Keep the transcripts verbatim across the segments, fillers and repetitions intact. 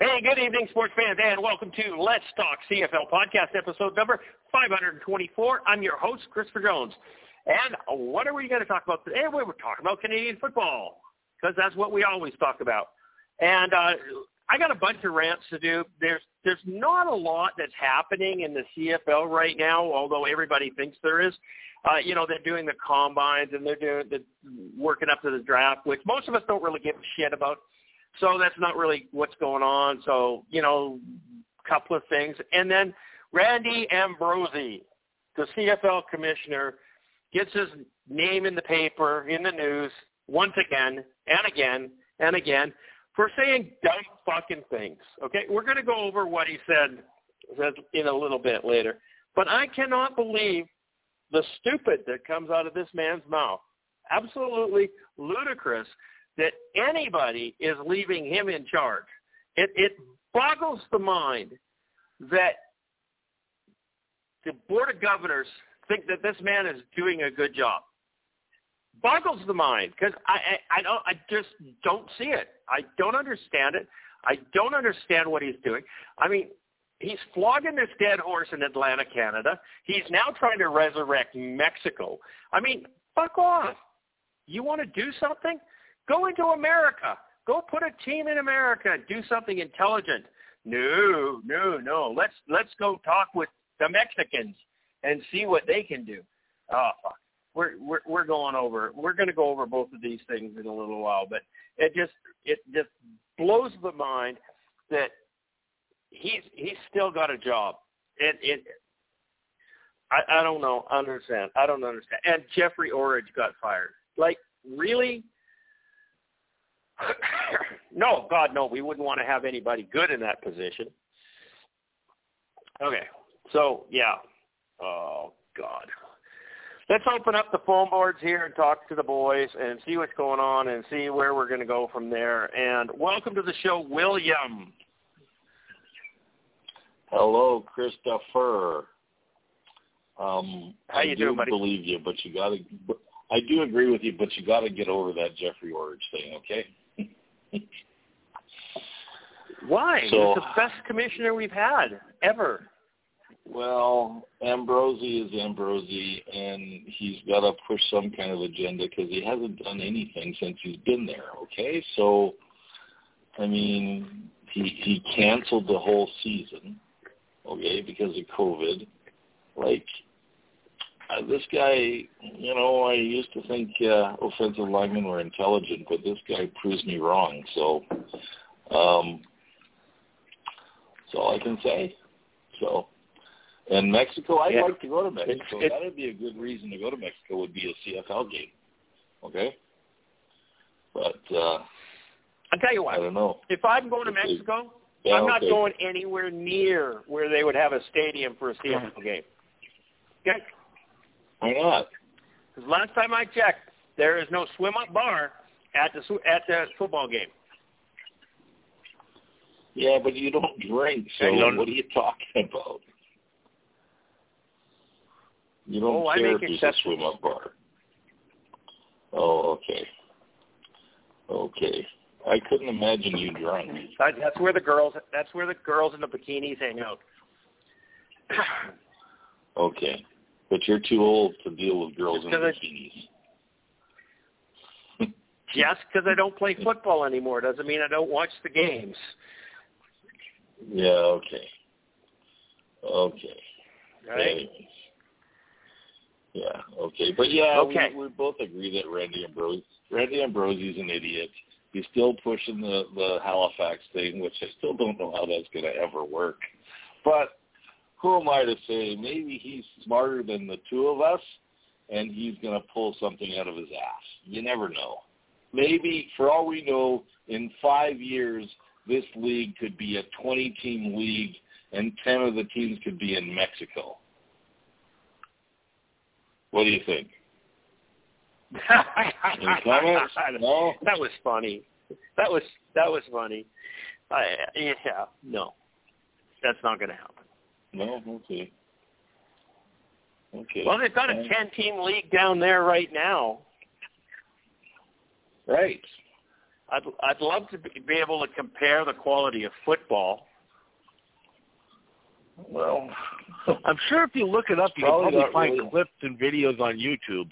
Hey, good evening, sports fans, and welcome to Let's Talk C F L podcast, episode number five hundred twenty-four. I'm your host, Christopher Jones. And what are we going to talk about today? We're talking about Canadian football, because that's what we always talk about. And uh, I got a bunch of rants to do. There's there's not a lot that's happening in the C F L right now, although everybody thinks there is. Uh, you know, they're doing the combines, and they're doing the working up to the draft, which most of us don't really give a shit about. So that's not really what's going on. So, you know, a couple of things. And then Randy Ambrosie, the C F L commissioner, gets his name in the paper, in the news, once again and again and again for saying dumb fucking things. Okay, we're going to go over what he said in a little bit later. But I cannot believe the stupid that comes out of this man's mouth. Absolutely ludicrous that anybody is leaving him in charge. It, it boggles the mind that the Board of Governors think that this man is doing a good job. Boggles the mind, because I, I, I, don't, I just don't see it. I don't understand it. I don't understand what he's doing. I mean, he's flogging this dead horse in Atlanta, Canada. He's now trying to resurrect Mexico. I mean, fuck off. You want to do something? Go into America. Go put a team in America. Do something intelligent. No, no, no. Let's let's go talk with the Mexicans and see what they can do. Oh, fuck. We're we're we're going over. We're going to go over both of these things in a little while. But it just it just blows the mind that he's he's still got a job. It it. I I don't know. Understand? I don't understand. And Jeffrey Orridge got fired. Like, really? No, God, no, we wouldn't want to have anybody good in that position. Okay, so, yeah. Oh, God. Let's open up the phone boards here and talk to the boys and see what's going on and see where we're going to go from there. And welcome to the show, William. Hello, Christopher. Um, How you I doing, do buddy? believe you, but you got to – I do agree with you, but you got to get over that Jeffrey Orridge thing, okay? Why? So, he's the best commissioner we've had ever. Well, Ambrosie is Ambrosie, and he's got to push some kind of agenda because he hasn't done anything since he's been there, okay? So, I mean, he, he canceled the whole season, okay, because of COVID. Like, uh, this guy, you know, I used to think uh, offensive linemen were intelligent, but this guy proves me wrong, so... Um, that's all I can say. So, and Mexico, I'd yeah. like to go to Mexico. That would be a good reason to go to Mexico, would be a C F L game. Okay? But, uh, I'll tell you what. I don't know. If I'm going to Mexico, yeah, I'm not okay. going anywhere near where they would have a stadium for a C F L game. Okay? Why not? Because last time I checked, there is no swim-up bar at the at the football game. Yeah, but you don't drink, so you don't, what are you talking about? You don't oh, care I make if there's a swim-up bar. Oh, okay. Okay. I couldn't imagine you drunk. That's where the girls That's where the girls in the bikinis hang out. Okay. But you're too old to deal with girls in bikinis. Just because I don't play football anymore doesn't mean I don't watch the games. Yeah, okay. Okay. Right. Yeah, okay. But, yeah, okay. We, we both agree that Randy Ambrosie, Randy Ambrosie's an idiot. He's still pushing the, the Halifax thing, which I still don't know how that's going to ever work. But who am I to say? Maybe he's smarter than the two of us, and he's going to pull something out of his ass. You never know. Maybe, for all we know, in five years, this league could be a twenty-team league, and ten of the teams could be in Mexico. What do you think? Any comments? No? That was funny. That was that was funny. Uh, yeah, no, that's not going to happen. No, okay. Okay. Well, they've got a ten-team league down there right now. Right. I'd I'd love to be able to compare the quality of football. Well, I'm sure if you look it up, you can probably find really clips and videos on YouTube.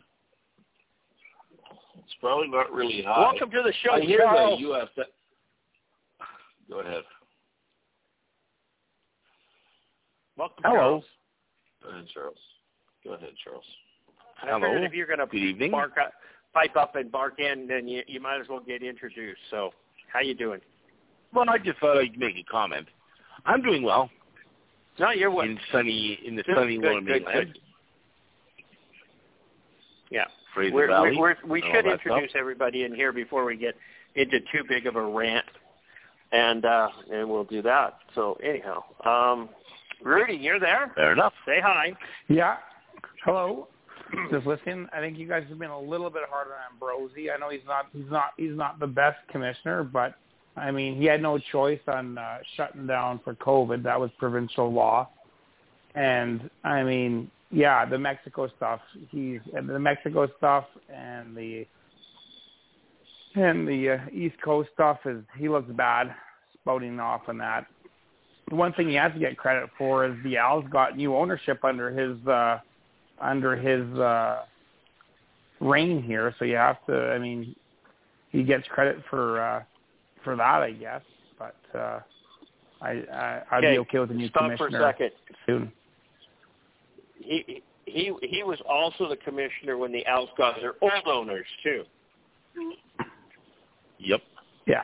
It's probably not really high. Welcome to the show. I hear that you have to... Go ahead. Welcome, hello. Charles. Go ahead, Charles. Go ahead, Charles. Hello. I figured if you're going to bark up, pipe up and bark in, then you, you might as well get introduced. So, how you doing? Well, I just thought I'd make a comment. I'm doing well. No, you're well. In sunny, in the good, sunny good, good, good. Yeah. Fraser we're, Valley. We're, we're, we should introduce stuff. Everybody in here before we get into too big of a rant, and uh, and we'll do that. So anyhow, um, Rudy, you're there. Fair enough. Say hi. Yeah. Hello. Just listening. I think you guys have been a little bit hard on Ambrosie. I know he's not he's not he's not the best commissioner, but I mean, he had no choice on uh, shutting down for COVID. That was provincial law. And, I mean, yeah, the Mexico stuff. He's the Mexico stuff and the and the uh, East Coast stuff is he looks bad spouting off on that. The one thing he has to get credit for is the Al's got new ownership under his uh, under his uh, reign here. So you have to. I mean, he gets credit for. Uh, For that, I guess, but uh, I, I, I'd okay. be okay with the new Stop commissioner. Stop for a second. Soon. He he he was also the commissioner when the Al's got their old owners too. Yep. Yeah.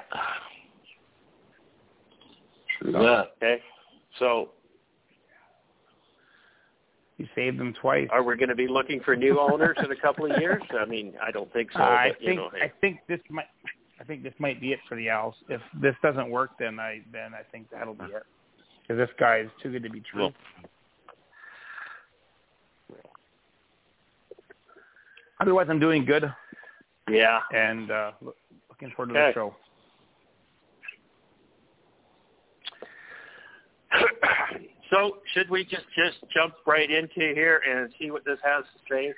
True that. Okay. So he saved them twice. Are we going to be looking for new owners in a couple of years? I mean, I don't think so. Uh, but, I think you know, hey. I think this might. I think this might be it for the Owls. If this doesn't work, then I then I think that'll be it. Because this guy is too good to be true. Well, otherwise, I'm doing good. Yeah. And uh, looking forward to okay. the show. So should we just, just jump right into here and see what this has to say?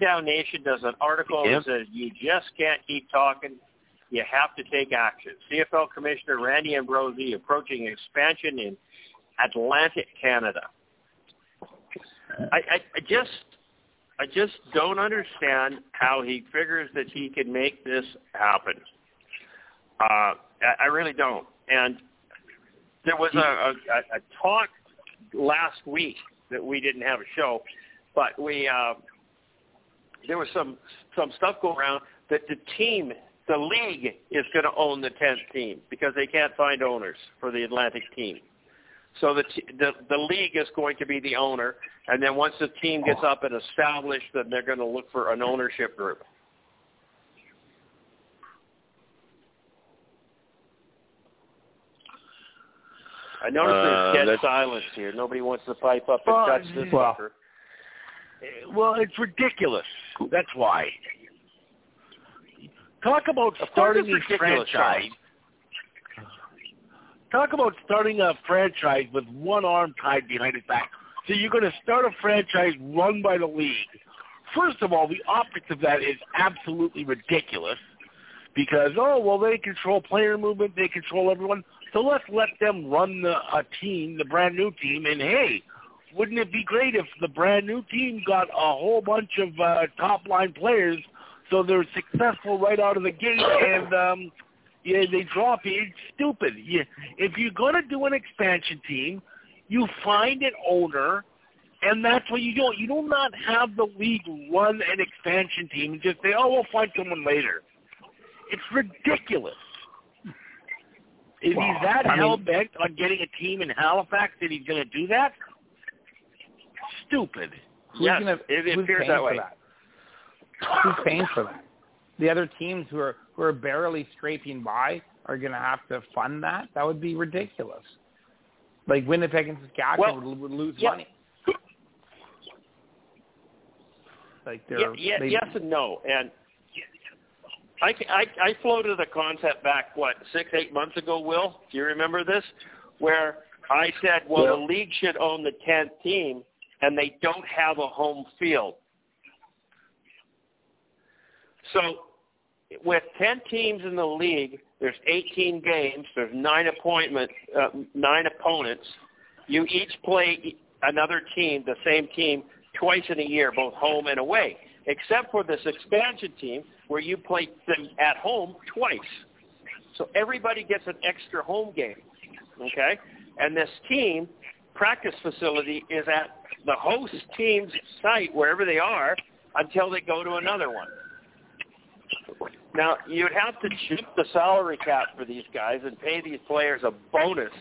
Down Nation does an article yep. that says, you just can't keep talking. You have to take action. C F L Commissioner Randy Ambrosie approaching expansion in Atlantic Canada. I, I, I just, I just don't understand how he figures that he can make this happen. Uh, I, I really don't. And there was a, a, a talk last week that we didn't have a show, but we uh, there was some some stuff going around that the team. The league is going to own the tenth team because they can't find owners for the Atlantic team. So the, t- the the league is going to be the owner, and then once the team gets up and established, then they're going to look for an ownership group. I notice uh, there's dead silence here. Nobody wants to pipe up and well, touch this well, sucker. Well, it's ridiculous. That's why. Talk about starting a franchise. Talk about starting a franchise with one arm tied behind his back. So you're going to start a franchise run by the league. First of all, the optics of that is absolutely ridiculous because, oh, well, they control player movement, they control everyone, so let's let them run the, a team, the brand-new team, and, hey, wouldn't it be great if the brand-new team got a whole bunch of uh, top-line players so they're successful right out of the gate, and um, yeah, they drop it. It's stupid. You, if you're going to do an expansion team, you find an owner, and that's what you do. You do not have the league run an expansion team and just say, oh, we'll find someone later. It's ridiculous. Is wow. he that I hell-bent mean, on getting a team in Halifax that he's going to do that? Stupid. Yes, gonna, it appears that way. That? Who's paying for that? The other teams who are who are barely scraping by are going to have to fund that? That would be ridiculous. Like Winnipeg and Saskatchewan well, would, would lose yeah. money. Like they're, yeah, yeah, they, yes and no. And I, I, I floated a concept back, what, six, eight months ago, Will? Do you remember this? Where I said, well, yeah. the league should own the tenth team, and they don't have a home field. So with ten teams in the league, there's eighteen games, there's nine appointments, uh, nine opponents. You each play another team, the same team, twice in a year, both home and away, except for this expansion team where you play them at home twice. So everybody gets an extra home game, okay? And this team practice facility is at the host team's site, wherever they are, until they go to another one. Now, you'd have to chip the salary cap for these guys and pay these players a bonus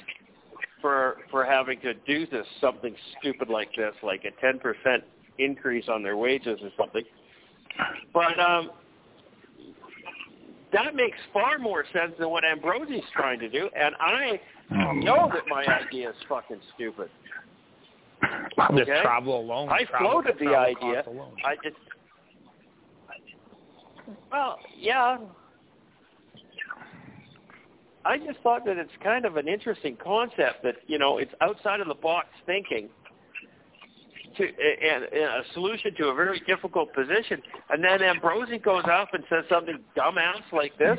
for for having to do this, something stupid like this, like a ten percent increase on their wages or something. But um, that makes far more sense than what Ambrosie's trying to do, and I know that my idea is fucking stupid. Okay? Just travel alone. I travel, floated the idea. I just... Well, yeah. I just thought that it's kind of an interesting concept that, you know, it's outside of the box thinking to and, and a solution to a very difficult position. And then Ambrosie goes up and says something dumbass like this.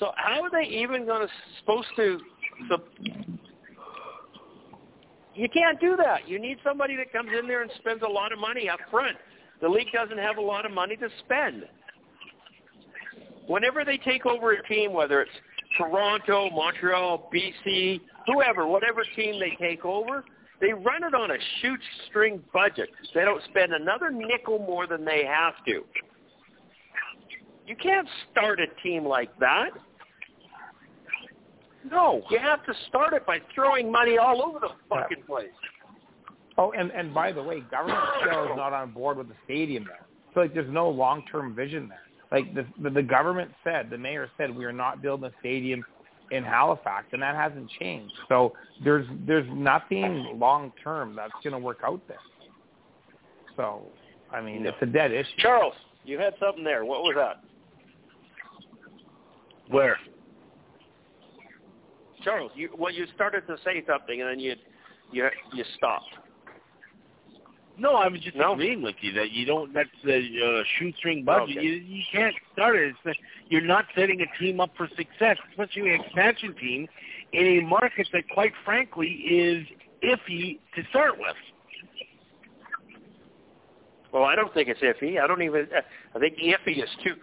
So how are they even going to supposed to so, – you can't do that. You need somebody that comes in there and spends a lot of money up front. The league doesn't have a lot of money to spend. Whenever they take over a team, whether it's Toronto, Montreal, B C, whoever, whatever team they take over, they run it on a shoestring budget. They don't spend another nickel more than they have to. You can't start a team like that. No. You have to start it by throwing money all over the fucking place. Oh, and, and by the way, government still is not on board with the stadium there. So, like, there's no long-term vision there. Like the, the the government said, the mayor said, we are not building a stadium in Halifax, and that hasn't changed. So there's there's nothing long term that's going to work out there. So, I mean, no. It's a dead issue. Charles, you had something there. What was that? Where? Charles, you well, you started to say something, and then you you you stopped. No, I was just no. agreeing with you that you don't. That's the uh, shoestring budget. Okay. You, you can't start it. It's the, you're not setting a team up for success, especially an expansion team in a market that, quite frankly, is iffy to start with. Well, I don't think it's iffy. I don't even. I think iffy is too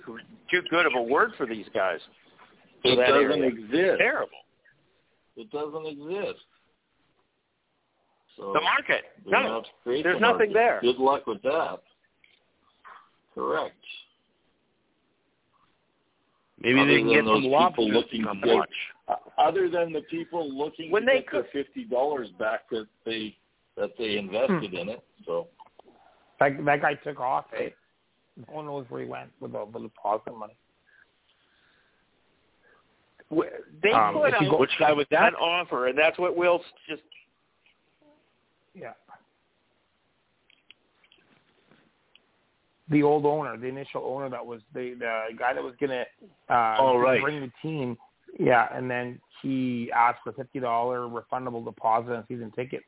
too good of a word for these guys. So it doesn't exist. It's terrible. It doesn't exist. So the market. No, there's the nothing market. There. Good luck with that. Correct. Maybe other they can get some people looking to watch. Uh, other than the people looking when to they get could. their fifty dollars back that they that they invested hmm. in it. So that, that guy took off. Eh? No one knows where he went with all the deposit money. They um, put out go, which guy was that an offer, and that's what Will's just. Yeah. The old owner, the initial owner that was the, the guy that was going to uh, oh, right. bring the team. Yeah, and then he asked for fifty dollars refundable deposit on season tickets.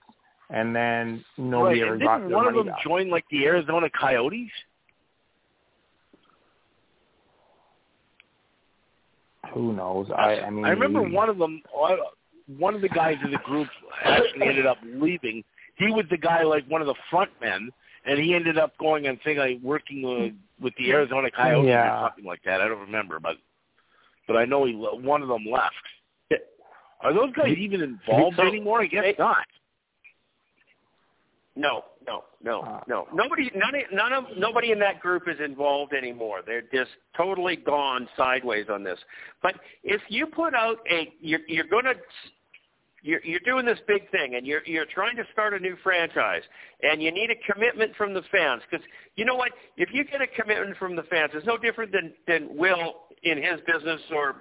And then nobody right. ever and got their money back. Didn't one of them join, like, the Arizona Coyotes? Who knows? I, I mean, I remember one of them, one of the guys in the group actually ended up leaving. He was the guy, like one of the front men, and he ended up going and thing like working with, with the Arizona Coyotes yeah. or something like that. I don't remember, but but I know he one of them left. Are those guys even involved so, anymore? I guess they, not. No, no, no, no. Nobody, none, none of nobody in that group is involved anymore. They're just totally gone sideways on this. But if you put out a, you're, you're going to You're, you're doing this big thing, and you're you're trying to start a new franchise, and you need a commitment from the fans. Because you know what? If you get a commitment from the fans, it's no different than, than Will in his business or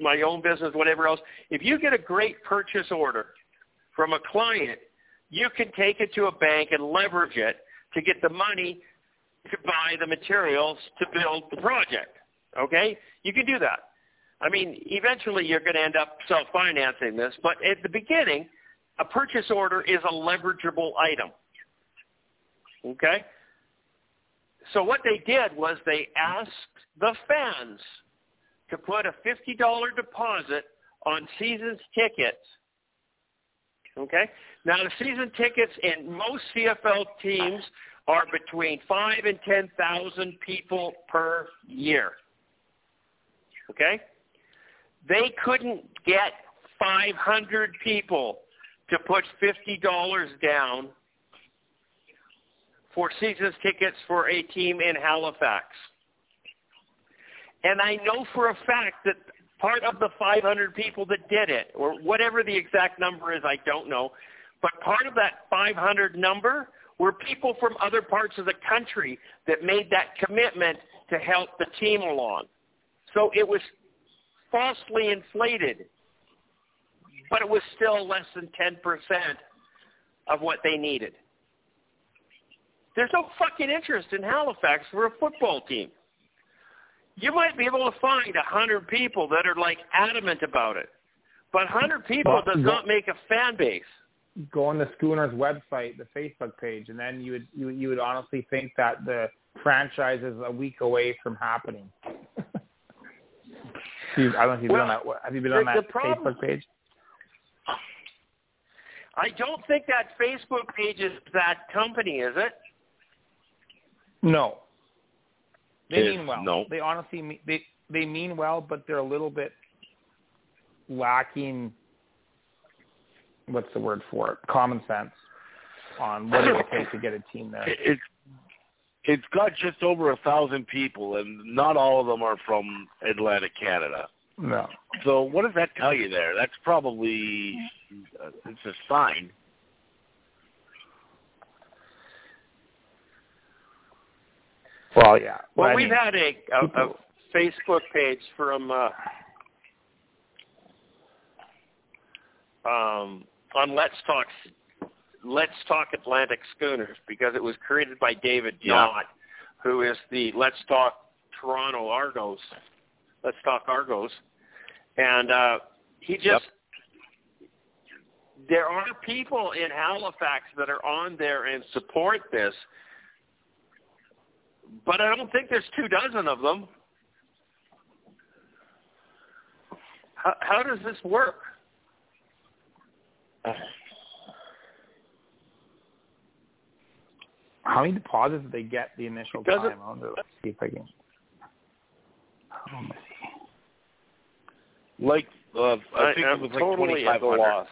my own business, whatever else. If you get a great purchase order from a client, you can take it to a bank and leverage it to get the money to buy the materials to build the project, okay? You can do that. I mean, eventually you're going to end up self-financing this, but at the beginning, a purchase order is a leverageable item, okay? So what they did was they asked the fans to put a fifty dollars deposit on season's tickets, okay? Now, the season tickets in most C F L teams are between five and ten thousand people per year, okay? They couldn't get five hundred people to put fifty dollars down for season's tickets for a team in Halifax. And I know for a fact that part of the five hundred people that did it, or whatever the exact number is, I don't know, but part of that five hundred number were people from other parts of the country that made that commitment to help the team along. So it was falsely inflated, but it was still less than ten percent of what they needed. There's no fucking interest in Halifax for a football team. You might be able to find one hundred people that are, like, adamant about it, but one hundred people does not make a fan base. Go on the Schooners website, the Facebook page, and then you would you, you would honestly think that the franchise is a week away from happening. Jeez, I don't know if you've well, been on that. Have you been the, on that problem, Facebook page? I don't think that Facebook page is that company, is it? No. They it mean well. No. They honestly mean, they they mean well, but they're a little bit lacking. What's the word for it? Common sense on what it would take to get a team there. It's it's got just over a thousand people, and not all of them are from Atlantic Canada. No. So what does that tell you there? That's probably uh, it's a sign. Well, yeah. Well, well we've I mean, had a, a, a Facebook page from uh, um. on Let's Talk Let's Talk Atlantic Schooners, because it was created by David Dodd, who is the Let's Talk Toronto Argos, Let's Talk Argos, and uh, he just, yep. There are people in Halifax that are on there and support this, but I don't think there's two dozen of them. How, how does this work? How many deposits did they get the initial time? It, I wonder, let's see if I can. Oh, like uh, I think I, it was like totally at a loss.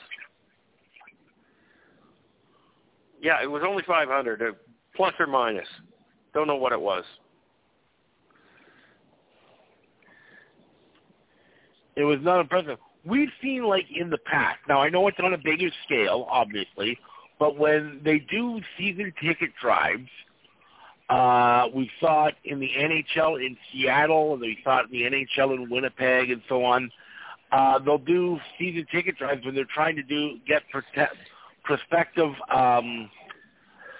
Yeah, it was only five hundred, uh, plus or minus. Don't know what it was. It was not impressive. We've seen, like, in the past, now I know it's on a bigger scale, obviously, but when they do season ticket drives, uh, we saw it in the N H L in Seattle, and we saw it in the N H L in Winnipeg and so on. Uh, they'll do season ticket drives when they're trying to do get prote- prospective um,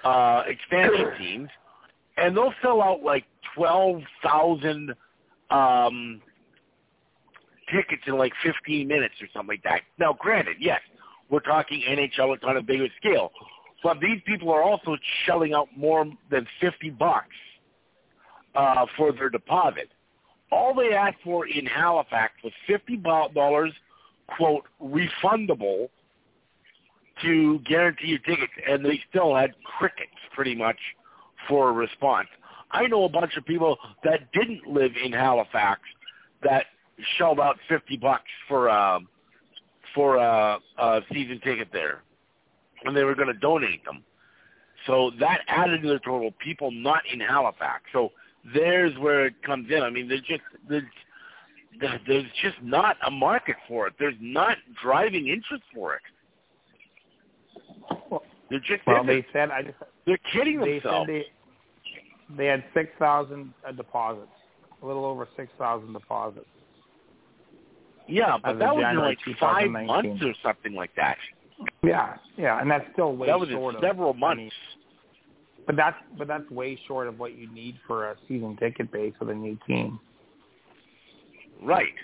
uh, expansion teams, and they'll fill out, like, twelve thousand um tickets in like fifteen minutes or something like that. Now, granted, yes, we're talking N H L, it's on a bigger scale, but these people are also shelling out more than fifty bucks uh, for their deposit. All they asked for in Halifax was fifty dollars, quote, refundable to guarantee your tickets, and they still had crickets pretty much for a response. I know a bunch of people that didn't live in Halifax that shelled out fifty bucks for um, for a, a season ticket there, and they were going to donate them. So that added to the total. People not in Halifax. So there's where it comes in. I mean, there's just there's, there's just not a market for it. There's not driving interest for it. They're just well, they said I just, they're kidding they themselves. They, they had six thousand deposits, a little over six thousand deposits. Yeah, but that was in like five months or something like that. Yeah, yeah, and that's still way short. That was short in several of, months. I mean, but that's but that's way short of what you need for a season ticket base with a new team. Right.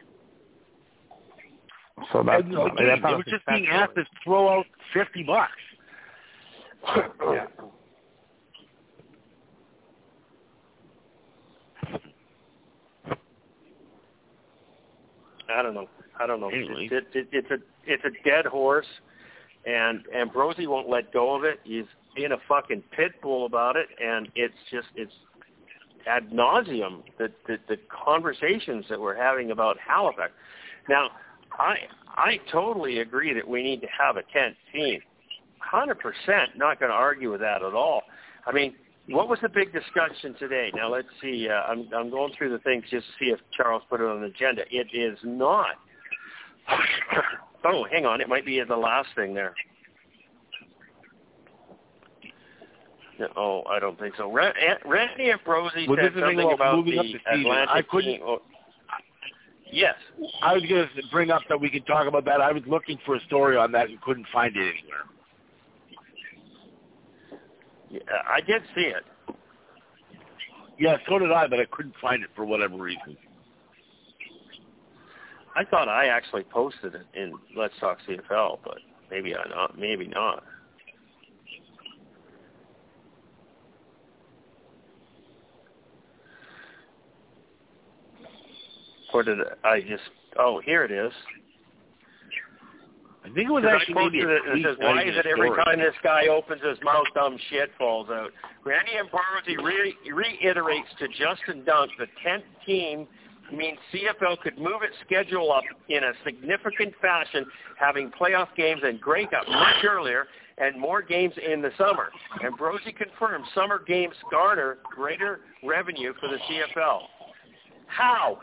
So that's, no, not, that's not it was just being asked to throw out fifty bucks. Yeah. I don't know. I don't know. Really? It, it, it's a it's a dead horse, and Ambrosie won't let go of it. He's being a fucking pit bull about it, and it's just it's ad nauseum the, the the conversations that we're having about Halifax. Now, I I totally agree that we need to have a tenth team. Hundred percent, not going to argue with that at all. I mean, what was the big discussion today? Now let's see. Uh, I'm I'm going through the things just to see if Charles put it on the agenda. It is not. Oh, hang on. It might be the last thing there. Oh, I don't think so. Randy Ambrosie well, said something about, about moving the, up the Atlantic I couldn't. Team. Yes, I was going to bring up that we could talk about that. I was looking for a story on that and couldn't find it anywhere. Yeah, I did see it. Yeah, so did I, but I couldn't find it for whatever reason. I thought I actually posted it in Let's Talk C F L, but maybe I not. Maybe not. Or did I just? Oh, here it is. I think it was actually maybe it, it says, why is it every time this guy opens his mouth, dumb shit falls out? Randy Ambrosie re- reiterates to Justin Dunk the tenth team means C F L could move its schedule up in a significant fashion, having playoff games and Grey Cup much earlier and more games in the summer. Ambrosie confirms summer games garner greater revenue for the C F L. How?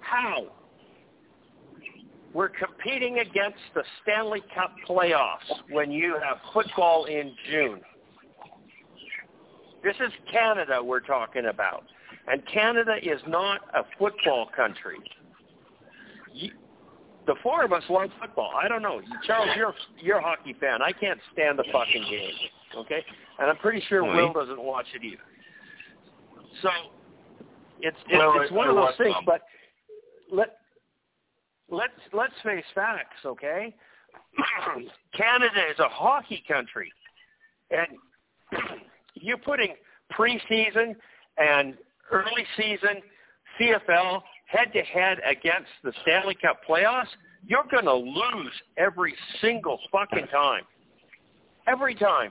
How? We're competing against the Stanley Cup playoffs when you have football in June. This is Canada we're talking about, and Canada is not a football country. You, the four of us love football. I don't know. Charles, you're, you're a hockey fan. I can't stand the fucking game, okay? And I'm pretty sure Will doesn't watch it either. So it's, it's, well, it's one of those things, but let – Let's let's face facts, okay? Canada is a hockey country, and you're putting preseason and early season C F L head-to-head against the Stanley Cup playoffs, you're going to lose every single fucking time. Every time.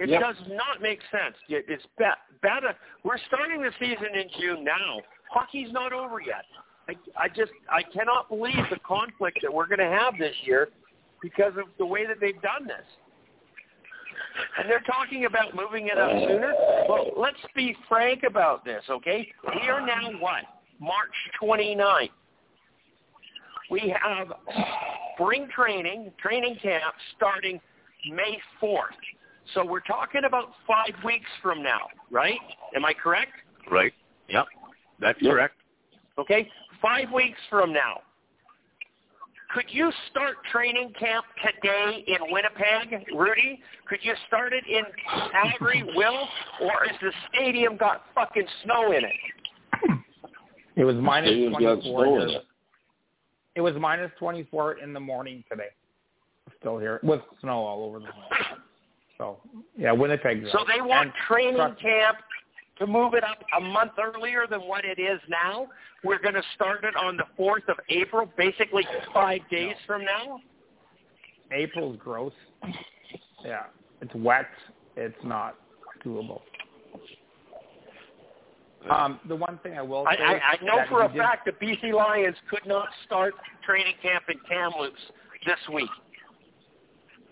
It yep. does not make sense. It's bad. bad a, we're starting the season in June now. Hockey's not over yet. I, I just I cannot believe the conflict that we're going to have this year because of the way that they've done this. And they're talking about moving it up sooner. Well, let's be frank about this, okay? We are now what? March twenty-ninth. We have spring training, training camp starting May fourth. So we're talking about five weeks from now, right? Am I correct? Right. Yep. That's yep. correct. Okay, five weeks from now. Could you start training camp today in Winnipeg, Rudy? Could you start it in Calgary, Will? Or has the stadium got fucking snow in it? It was minus twenty-four. It. it was minus twenty-four in the morning today. Still here with snow all over the place. So yeah, Winnipeg. So right. They want and training truck- camp. To move it up a month earlier than what it is now, we're going to start it on the fourth of April, basically five days no. from now. April's gross. Yeah, it's wet. It's not doable. Um, the one thing I will say, I, I, I know for a did... fact the B C Lions could not start training camp in Kamloops this week.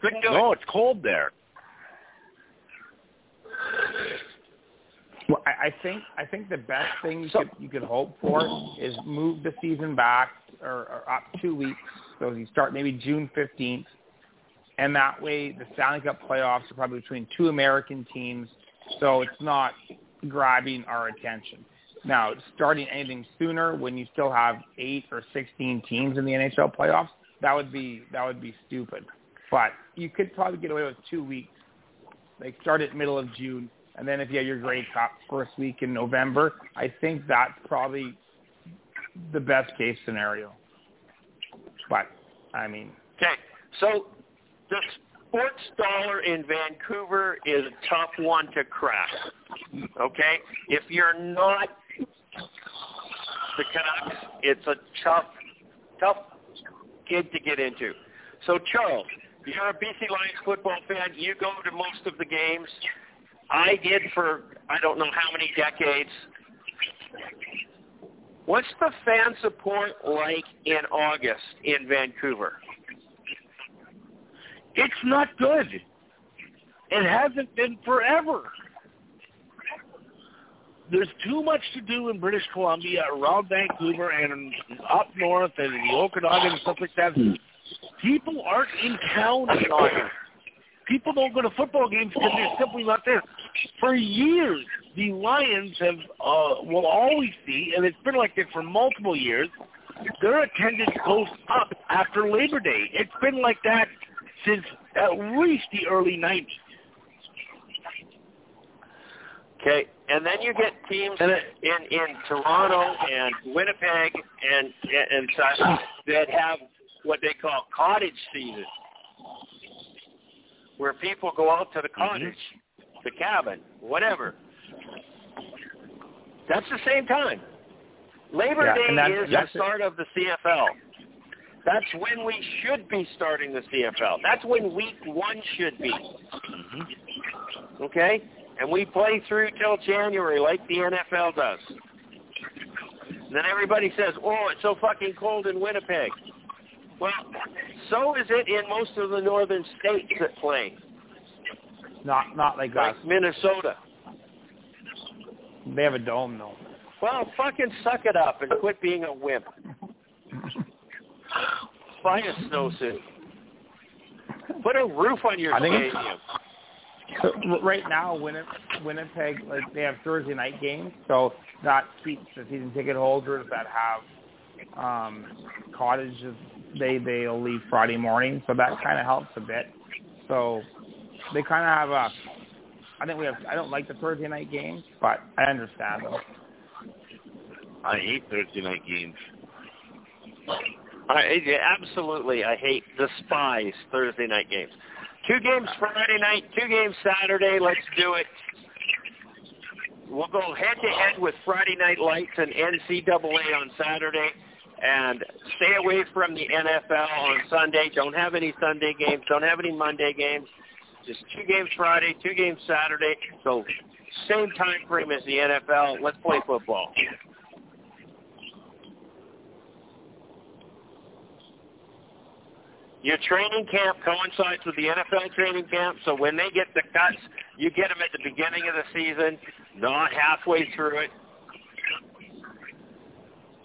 Couldn't do no, it. No, it's cold there. Well, I think I think the best thing you, so, could, you could hope for is move the season back or, or up two weeks, those. You start maybe June fifteenth, and that way the Stanley Cup playoffs are probably between two American teams, so it's not grabbing our attention. Now, starting anything sooner when you still have eight or sixteen teams in the N H L playoffs, that would be that would be stupid. But you could probably get away with two weeks. Like start at middle of June, and then if you have your Grey Cup first week in November, I think that's probably the best case scenario. But, I mean. Okay, so the sports dollar in Vancouver is a tough one to crack, okay? If you're not the Canucks, it's a tough, tough gig to get into. So, Charles, you're a B C Lions football fan. You go to most of the games. I did for I don't know how many decades. What's the fan support like in August in Vancouver? It's not good. It hasn't been forever. There's too much to do in British Columbia, around Vancouver, and up north, and in the Okanagan and stuff like that. People aren't in town in August. People don't go to football games because they're simply not there. For years, the Lions have uh, will always see, and it's been like this for multiple years, their attendance goes up after Labor Day. It's been like that since at least the early nineties. Okay, and then you get teams in in Toronto and Winnipeg and and such that have what they call cottage season, where people go out to the cottage, the cabin, whatever. That's the same time. Labor yeah, Day is the start of the C F L. That's when we should be starting the C F L. That's when week one should be. Okay? And we play through till January like the N F L does. And then everybody says, oh, it's so fucking cold in Winnipeg. Well, so is it in most of the northern states that play. Not not like, like us. Minnesota. They have a dome, though. Well, fucking suck it up and quit being a wimp. Buy a snowsuit. Put a roof on your stadium. So right now, Winnipeg, like they have Thursday night games, so that keeps the season ticket holders that have um, cottages. They they'll leave Friday morning, so that kind of helps a bit. So they kind of have a. I think we have. I don't like the Thursday night games, but I understand them. I hate Thursday night games. I, absolutely, I hate, despise Thursday night games. Two games Friday night, two games Saturday. Let's do it. We'll go head-to-head with Friday Night Lights and N C double A on Saturday, and stay away from the N F L on Sunday. Don't have any Sunday games. Don't have any Monday games. Just two games Friday, two games Saturday. So same time frame as the N F L. Let's play football. Your training camp coincides with the N F L training camp, so when they get the cuts, you get them at the beginning of the season, not halfway through it.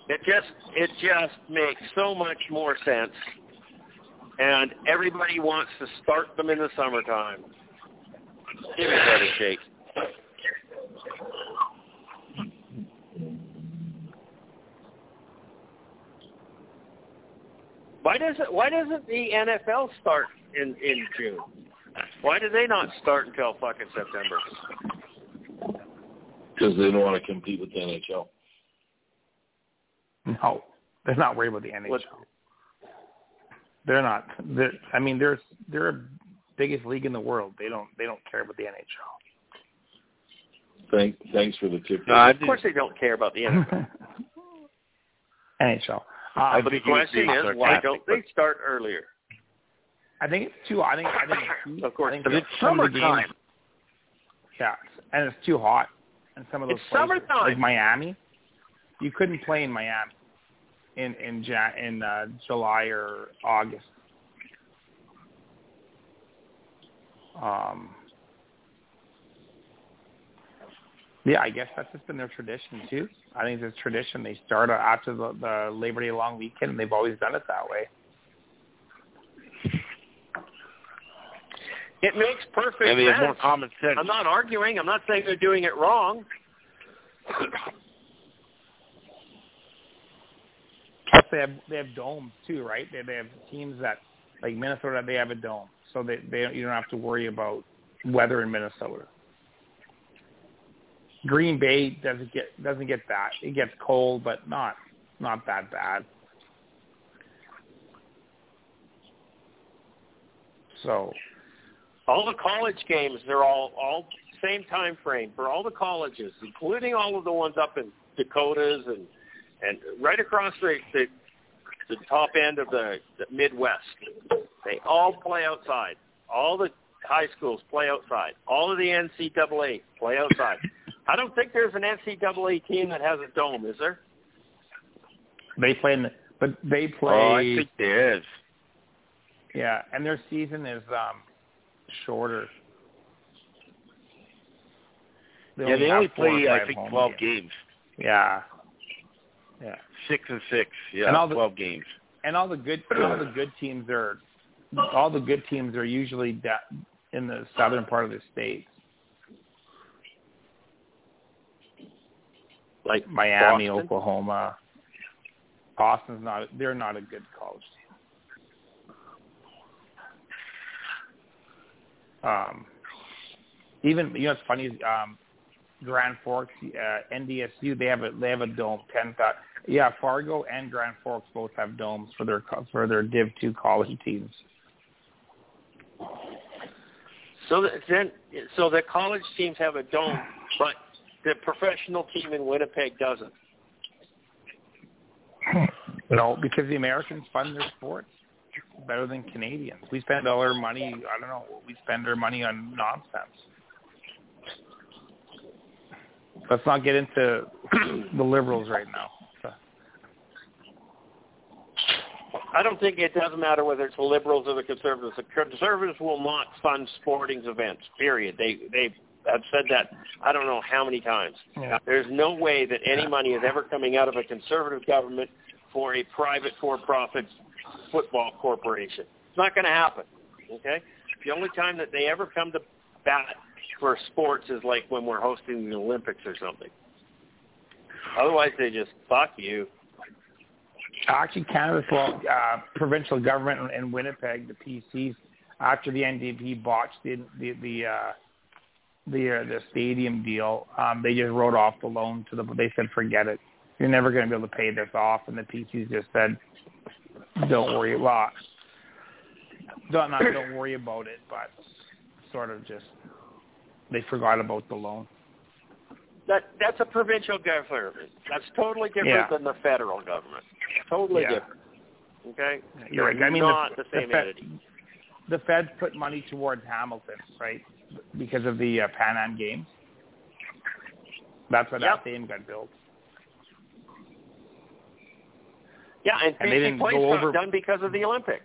It just it just makes so much more sense, and everybody wants to start them in the summertime. Give me that a shake. Why doesn't why doesn't the N F L start in, in June? Why do they not start until fucking September? Because they don't want to compete with the N H L. No, they're not worried about the N H L. What? They're not. They're, I mean, they're they're the biggest league in the world. They don't they don't care about the N H L. Thank thanks for the tip. Uh, of course, they don't care about the N H L. N H L. Uh, but the question is, why don't they start earlier? I think it's too. I think. I think of course, I think it's summertime. Games, yeah, and it's too hot. And some of those it's places, summertime. Like Miami, you couldn't play in Miami in in Jan, in uh, July or August. Um. Yeah, I guess that's just been their tradition, too. I think it's a tradition. They start after the, the Labor Day long weekend, and they've always done it that way. It makes perfect sense. And they have more common sense. I'm not arguing. I'm not saying they're doing it wrong. Plus, they have they have domes too, right? They they have teams that, like Minnesota, they have a dome, so they they you don't have to worry about weather in Minnesota. Green Bay doesn't get doesn't get that. It gets cold, but not not that bad. So, all the college games, they're all all same time frame for all the colleges, including all of the ones up in Dakotas and and right across the the, the top end of the, the Midwest. They all play outside. All the high schools play outside. All of the N C double A play outside. I don't think there's an N C double A team that has a dome, is there? They play, in the, but they play. Oh, I think there is. Yeah, and their season is um, shorter. They yeah, only they only play, I think, twelve games. games. Yeah, yeah, six and six. Yeah, and all the, twelve games. And all the good, all the good teams are, all the good teams are usually de- in the southern part of the state, like Miami, Boston? Oklahoma. Boston's not; they're not a good college team. Um, even, you know, it's funny, um, Grand Forks, uh, N D S U, they have a, they have a dome. ten thought, yeah, Fargo and Grand Forks both have domes for their, for their Div two college teams. So the, then, so the college teams have a dome, but the professional team in Winnipeg doesn't. No, because the Americans fund their sports better than Canadians. We spend all our money, I don't know, we spend our money on nonsense. Let's not get into the liberals right now. I don't think it doesn't matter whether it's the liberals or the conservatives. The conservatives will not fund sporting events, period. They, they have said that I don't know how many times. Yeah. There's no way that any money is ever coming out of a conservative government for a private for-profit football corporation. It's not going to happen, okay? The only time that they ever come to bat for sports is like when we're hosting the Olympics or something. Otherwise, they just, fuck you. Actually, Canada's well, uh, provincial government in Winnipeg, the P Cs, after the N D P botched the the the uh, the, uh, the stadium deal, um, they just wrote off the loan to the. They said, forget it. You're never going to be able to pay this off, and the P Cs just said, don't worry about don't not don't worry about it, but sort of just they forgot about the loan. That that's a provincial government. That's totally different yeah. than the federal government. Totally yeah. different. Okay, you're right. I mean, not the, the same the Fed, entity. The Feds put money towards Hamilton, right, because of the uh, Pan Am Games. That's where yep. that stadium got built. Yeah, and, and B C Place got done because of the Olympics.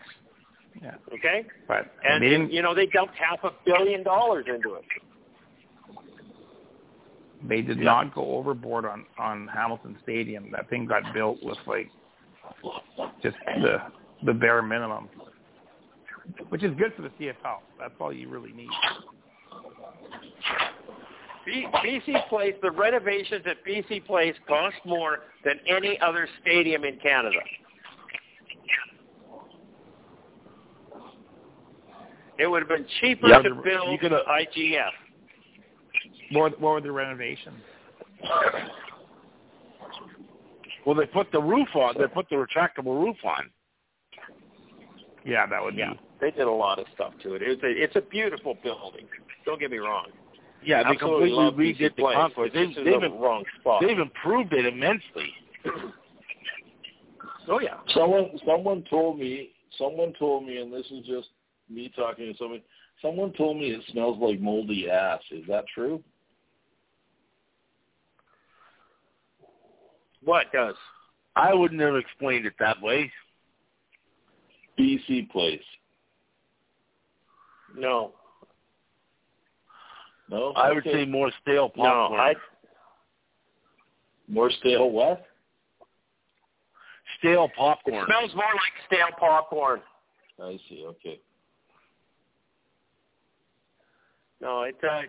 Yeah. Okay? But and, they didn't, you know, they dumped half a billion dollars into it. They did yeah. not go overboard on, on Hamilton Stadium. That thing got built with, like, just the the bare minimum, which is good for the C F L. That's all you really need. B C Place, the renovations at B C Place cost more than any other stadium in Canada. It would have been cheaper yeah, to build you have, I G F. What, what were the renovations? Well, they put the roof on. They put the retractable roof on. Yeah, that would be. Yeah, they did a lot of stuff to it. It's a, it's a beautiful building. Don't get me wrong. Yeah, they absolutely completely redid the concourse. They, they've, they've, they've improved it immensely. Oh yeah. Someone, someone told me. Someone told me, and this is just me talking to somebody. Someone told me it smells like moldy ass. Is that true? What does? I wouldn't have explained it that way. B C Place. No. No, I would okay. say more stale popcorn. No, I... More stale what? Stale popcorn. It smells more like stale popcorn. I see, okay. No, it, uh,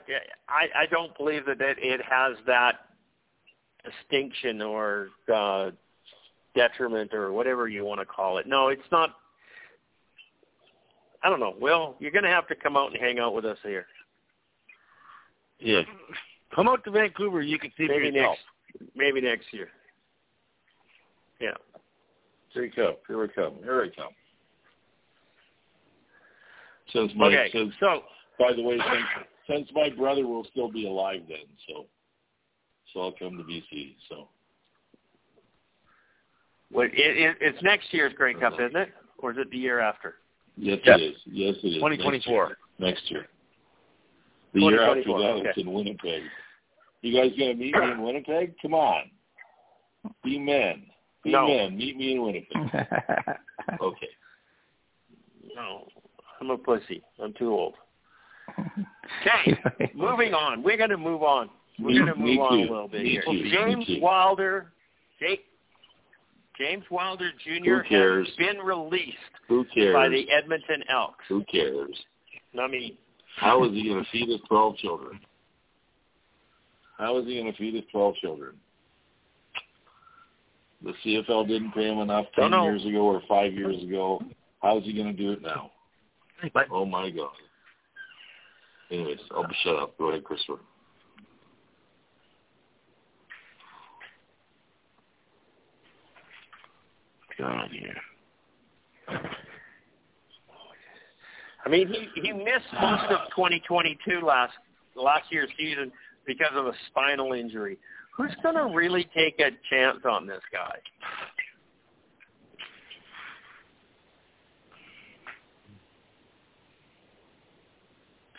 I, I don't believe that it, it has that distinction or uh, detriment or whatever you want to call it. No, it's not. I don't know. Will, you're going to have to come out and hang out with us here. Yeah. Come out to Vancouver. You can see maybe for yourself. Next, maybe next year. Yeah. Here we come. Here we come. Here we come. Since my, okay. Since, so, by the way, since, since my brother will still be alive then, so so I'll come to B C. So. Wait, it, it, it's next year's Grey Cup, isn't it? Or is it the year after? Yes, yes. it is. Yes, it is. twenty twenty-four. Next year. Next year. The year after that, okay. It's in Winnipeg. You guys going to meet me in Winnipeg? Come on. Be men. Be no. men. Meet me in Winnipeg. Okay. No. I'm a pussy. I'm too old. Okay. Moving on. We're going to move on. We're going to move on a little bit me here. Too. James Wilder. Jake. James Wilder Junior has been released Who cares? by the Edmonton Elks. Who cares? I mean, how is he going to feed his twelve children? How is he going to feed his twelve children? The C F L didn't pay him enough ten no, no. years ago or five years ago. How is he going to do it now? But, oh, my God. Anyways, I'll shut up. Go ahead, Christopher. God, yeah. I mean, he, he missed most of twenty twenty-two last last year's season because of a spinal injury. Who's going to really take a chance on this guy?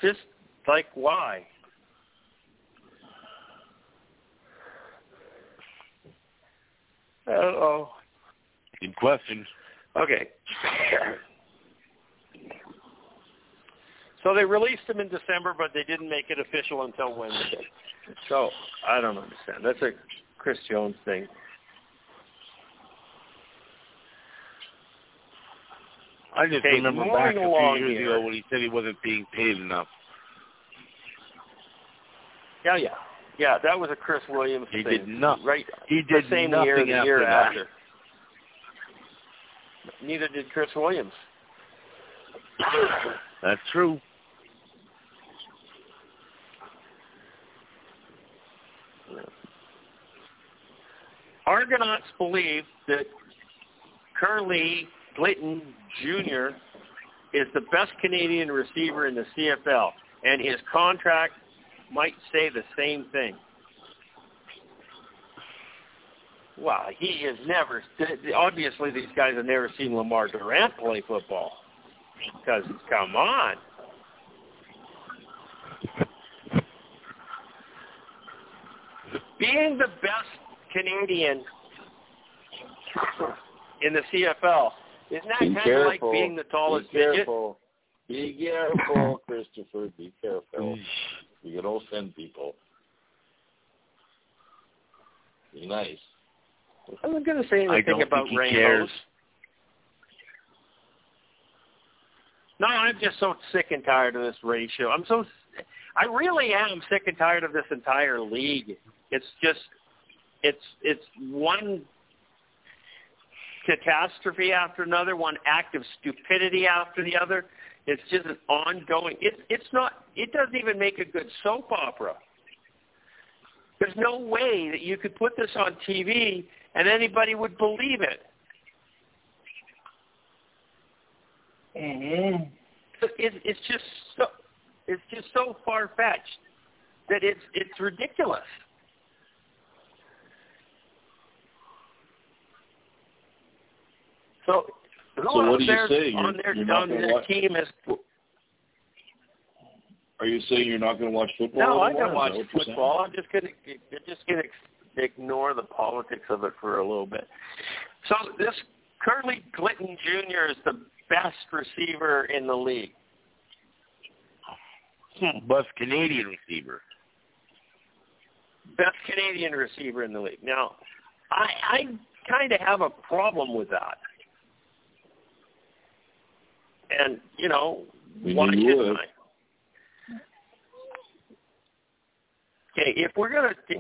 Just, like, why? Uh-oh. Good question. Okay. So they released him in December, but they didn't make it official until Wednesday. So I don't understand. That's a Chris Jones thing. I just okay, remember back a few years here. ago when he said he wasn't being paid enough. Yeah, yeah. Yeah, that was a Chris Williams he thing. He did nothing. Right, he did the same nothing year, the after year after. after. Neither did Chris Williams. That's true. Argonauts believe that Kurleigh Gittens Junior is the best Canadian receiver in the C F L, and his contract might say the same thing. Well, he has never – obviously these guys have never seen Lamar Durant play football because, come on. Being the best Canadian in the C F L, isn't that be kind careful. of like being the tallest be careful. midget? Be careful, Christopher. Be careful. You can offend people. Be nice. I wasn't going to say anything about rainbows. No, I'm just so sick and tired of this ratio. I'm so, I really am sick and tired of this entire league. It's just, it's it's one catastrophe after another, one act of stupidity after the other. It's just an ongoing. It, it's not. It doesn't even make a good soap opera. There's no way that you could put this on T V and anybody would believe it. Mm-hmm. It, it's just so, it's just so far-fetched that it's it's ridiculous. So, who so what are you saying? On their, you're on their watch, team is. Are you saying you're not going to watch football? No, anymore? I don't watch football. I'm just going to just going to ignore the politics of it for a little bit. So this Kurleigh Gittens Junior is the best receiver in the league. Best Canadian receiver. Best Canadian receiver in the league. Now, I, I kind of have a problem with that. And, you know, why didn't I? Okay, if we're going to –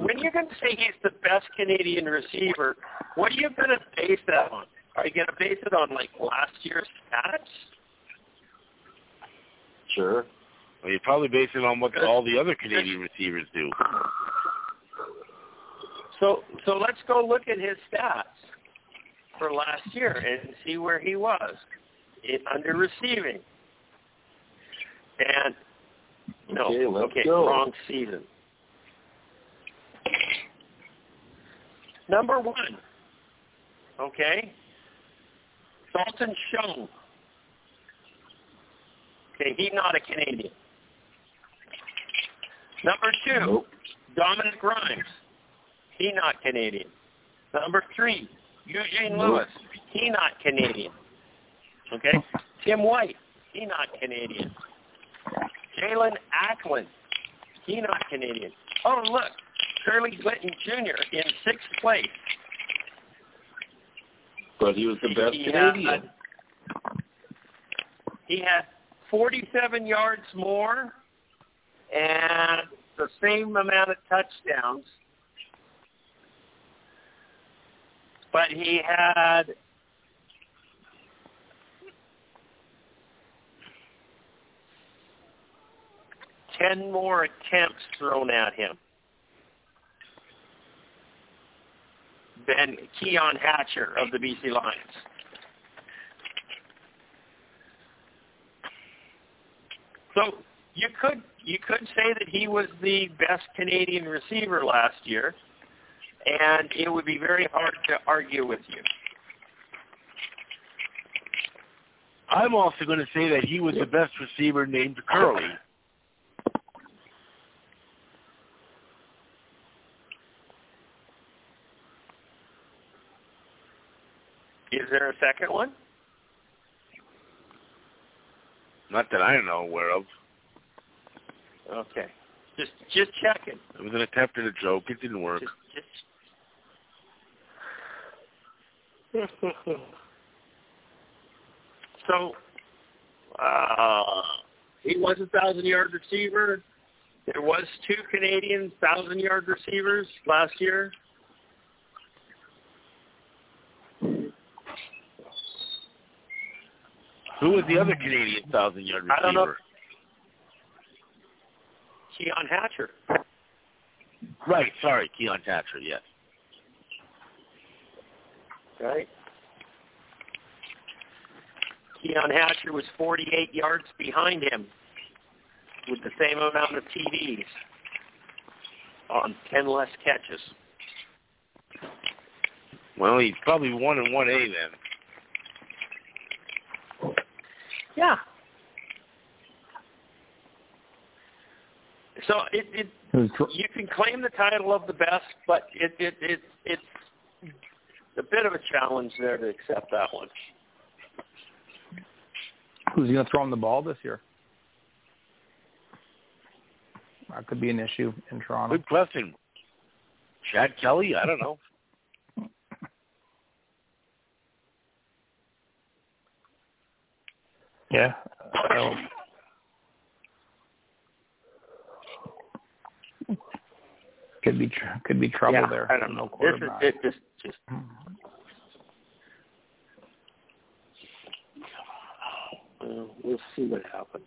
when you're going to say he's the best Canadian receiver, what are you going to base that on? Are you going to base it on, like, last year's stats? Sure. Well, you're probably basing it on what all the other Canadian receivers do. So so let's go look at his stats for last year and see where he was in, under receiving. And, no, okay, let's okay go. Wrong season. Number one, okay, Dalton Schoen. Okay, he's not a Canadian. Number two, nope. Dominic Grimes. He not Canadian. Number three, Eugene nope. Lewis. He not Canadian. Okay? Tim White. He not Canadian. Jalen Acklin. He not Canadian. Oh, look. Kurleigh Gittens Junior in sixth place. But he was the best he Canadian. Had a, he had forty-seven yards more and the same amount of touchdowns. But he had ten more attempts thrown at him than Keon Hatcher of the B C Lions. So you could you could say that he was the best Canadian receiver last year. And it would be very hard to argue with you. I'm also going to say that he was the best receiver named Kurleigh. Is there a second one? Not that I'm aware of. Okay. Just just checking. It was an attempt at a joke. It didn't work. Just, just so, uh, he was a thousand-yard receiver. There was two Canadian thousand-yard receivers last year. Who was the other Canadian thousand-yard receiver? I don't know. Keon Hatcher. Right, sorry, Keon Hatcher, yes. Right. Keon Hatcher was forty-eight yards behind him with the same amount of T Ds on ten less catches. Well, he's probably one and one A then. Yeah. So it, it you can claim the title of the best, but it it, it it's a bit of a challenge there to accept that one. Who's going to throw him the ball this year? That could be an issue in Toronto. Good question. Chad Kelly, I don't know. Yeah. I don't know. Could be tr- could be trouble yeah, there. I don't know. This is, it just, just. Well, we'll see what happens.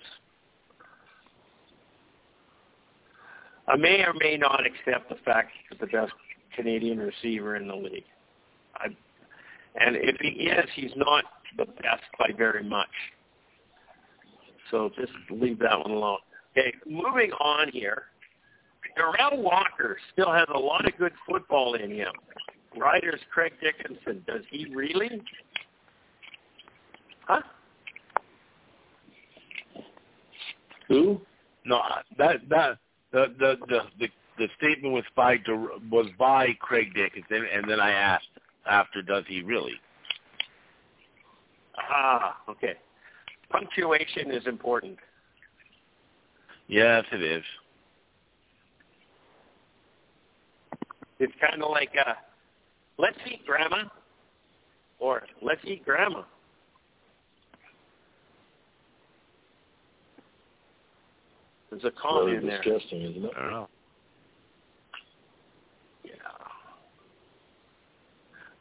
I may or may not accept the fact that the best Canadian receiver in the league. I, and if he is, he's not the best by very much. So just leave that one alone. Okay, moving on here. Darrell Walker still has a lot of good football in him. Writers Craig Dickinson, does he really? Huh? Who? No, that that the the the, the, the statement was by was by Craig Dickinson, and then I asked after, does he really? Ah, okay. Punctuation is important. Yes, it is. It's kind of like, uh, let's eat, Grandma, or let's eat, Grandma. There's a con in there. Disgusting, isn't it? I don't know.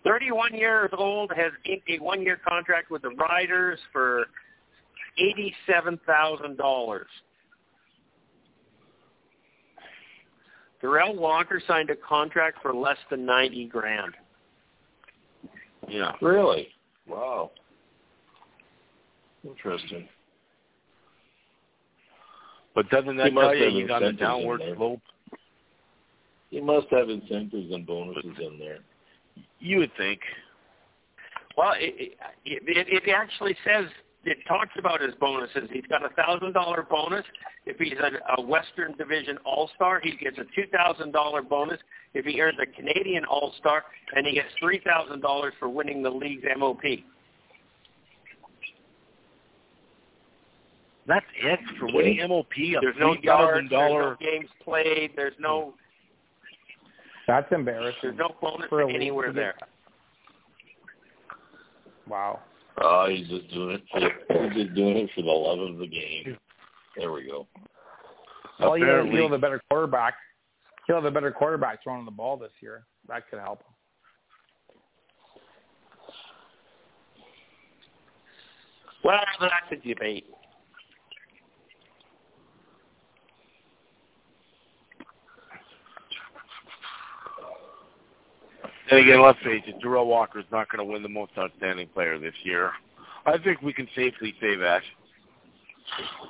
thirty-one years old, has inked a one-year contract with the Riders for eighty-seven thousand dollars. Darrell Walker signed a contract for less than ninety grand. Yeah. Really? Wow. Interesting. But doesn't that tell you he's on a downward slope? He must have incentives and bonuses in there. You would think. Well, it, it, it actually says, it talks about his bonuses. He's got a one thousand dollars bonus. If he's a, a Western Division All-Star, he gets a two thousand dollars bonus. If he earns a Canadian All-Star, and he gets three thousand dollars for winning the league's M O P. That's it for winning M O P. There's no yards, there's no games played, there's no. That's embarrassing. There's no bonus for anywhere there. Wow. Oh, he's just doing it. For, he's just doing it for the love of the game. There we go. Well, apparently, you know, he'll have a better quarterback. He'll have a better quarterback throwing the ball this year. That could help him. Well, that's a debate. And again, let's face it, Darrell Walker's not going to win the most outstanding player this year. I think we can safely say that.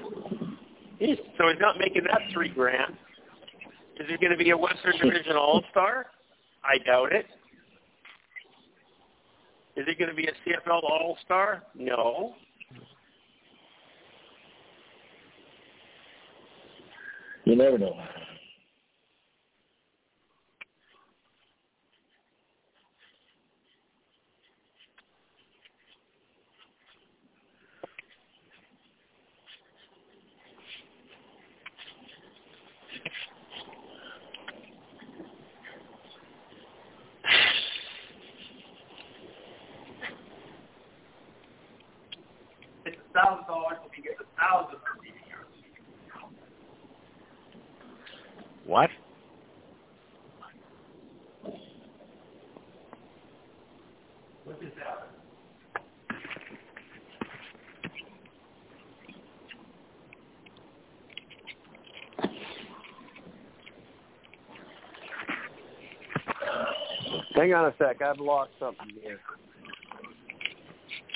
So he's not making that three grand. Is he going to be a Western Division All-Star? I doubt it. Is he going to be a C F L All-Star? No. You never know. Thousand dollars if he gets a thousand for beating her. What? What is that? Hang on a sec. I've lost something here.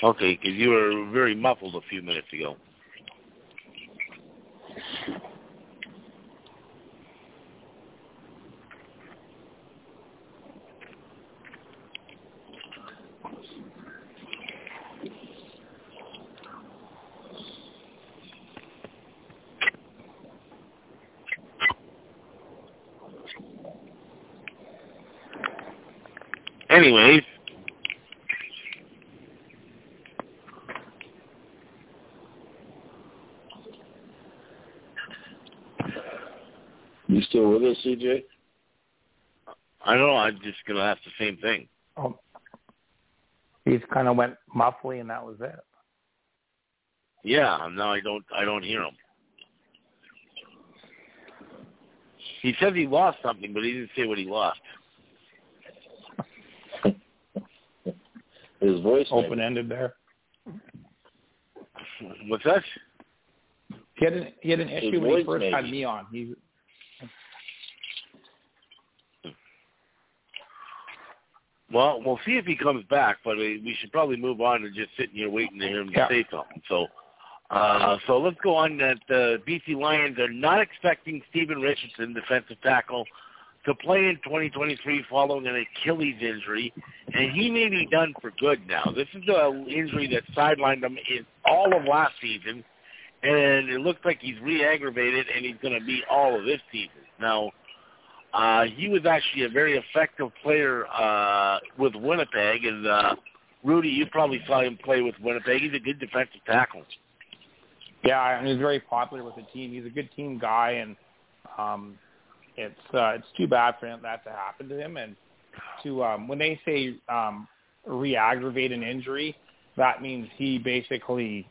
Okay, because you were very muffled a few minutes ago. Anyways. Still with us, C J? I don't know. I'm just going to ask the same thing. Oh. He just kind of went muffly, and that was it. Yeah, now I don't I don't hear him. He said he lost something, but he didn't say what he lost. His voice open-ended there. What's that? He had an, he had an issue when he first maybe. had me on. He Well, we'll see if he comes back, but we should probably move on to just sitting here waiting to hear him yeah. say something. So uh, so let's go on that the B C Lions are not expecting Steven Richardson, defensive tackle, to play in twenty twenty-three following an Achilles injury, and he may be done for good now. This is an injury that sidelined him in all of last season, and it looks like he's re-aggravated, and he's going to be all of this season. Now, Uh, he was actually a very effective player uh, with Winnipeg, and uh, Rudy, you probably saw him play with Winnipeg. He's a good defensive tackle. Yeah, and he's very popular with the team. He's a good team guy, and um, it's uh, it's too bad for him that to happen to him. And to um, when they say um, re-aggravate an injury, that means he basically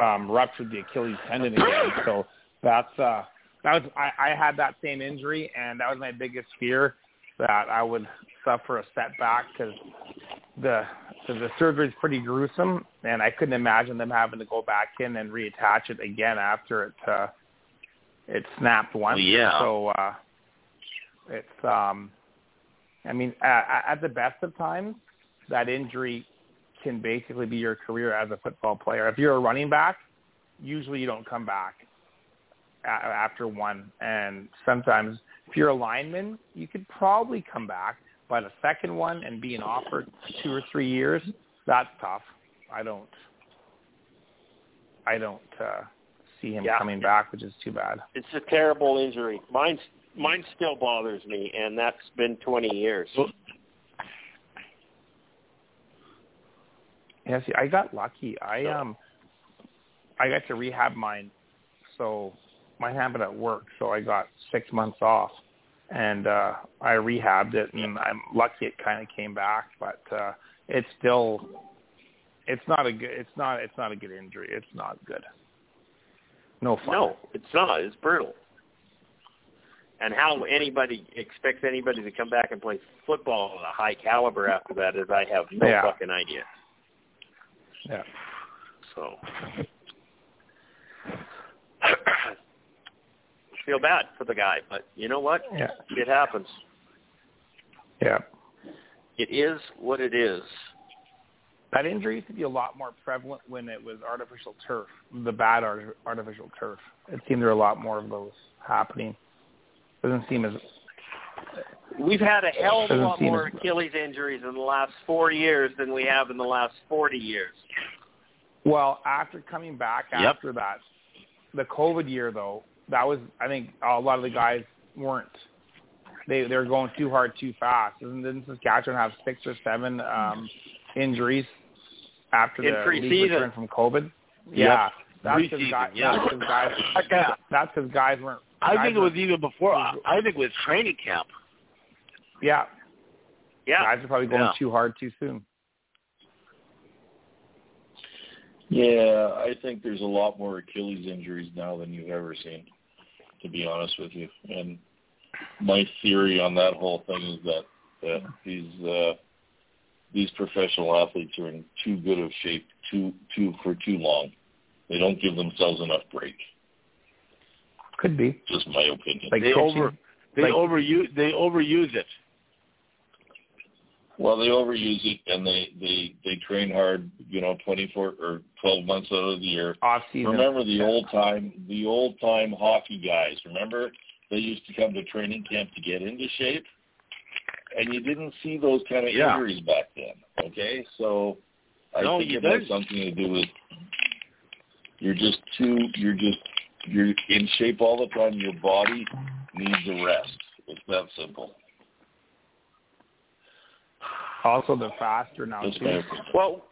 um, ruptured the Achilles tendon again. So that's. Uh, That was, I, I had that same injury, and that was my biggest fear, that I would suffer a setback, because the the, the surgery is pretty gruesome, and I couldn't imagine them having to go back in and reattach it again after it uh, it snapped once. Yeah. So uh, it's um, I mean, at, at the best of times, that injury can basically be your career as a football player. If you're a running back, usually you don't come back after one. And sometimes if you're a lineman, you could probably come back, but a second one and being offered two or three years, that's tough. I don't, I don't uh, see him yeah. coming back, which is too bad. It's a terrible injury. Mine's, mine still bothers me, and that's been twenty years. Well, yeah, see, I got lucky. I um, I got to rehab mine, so mine happened at work, so I got six months off, and uh, I rehabbed it, and I'm lucky it kind of came back, but uh, it's still, it's not a good, it's not, it's not a good injury. It's not good. No fun. No, it's not. It's brutal. And how anybody expects anybody to come back and play football at a high caliber after that is I have no yeah. fucking idea. Yeah. So feel bad for the guy, but you know what? Yeah. It happens. Yeah. It is what it is. That injury used to be a lot more prevalent when it was artificial turf, the bad art- artificial turf. It seemed there were a lot more of those happening. Doesn't seem as we've had a hell of a lot more as, Achilles injuries in the last four years than we have in the last forty years. Well, after coming back yep. after that, the COVID year though, that was I think a lot of the guys weren't. They they're going too hard too fast. Didn't Saskatchewan have six or seven um, injuries after in the league return from COVID? Yep. Yeah, that's because guys, yeah. guys, guys, guys weren't. I think it was even before. I think it was training camp. Yeah. Yeah. Guys are probably going yeah. too hard too soon. Yeah, I think there's a lot more Achilles injuries now than you've ever seen, to be honest with you. And my theory on that whole thing is that, that these uh, these professional athletes are in too good of shape too too for too long. They don't give themselves enough break. Could be. Just my opinion. Like they over, they like, overuse, they overuse it. Well, they overuse it, and they, they, they train hard, you know, twenty-four or twelve months out of the year. Off-season. Remember the old time, the old time hockey guys. Remember they used to come to training camp to get into shape, and you didn't see those kind of yeah. injuries back then. Okay, so I no, think it has something to do with you're just too, you're just. You're in shape all the time. Your body needs a rest. It's that simple. Also, they're faster now. Too. Well,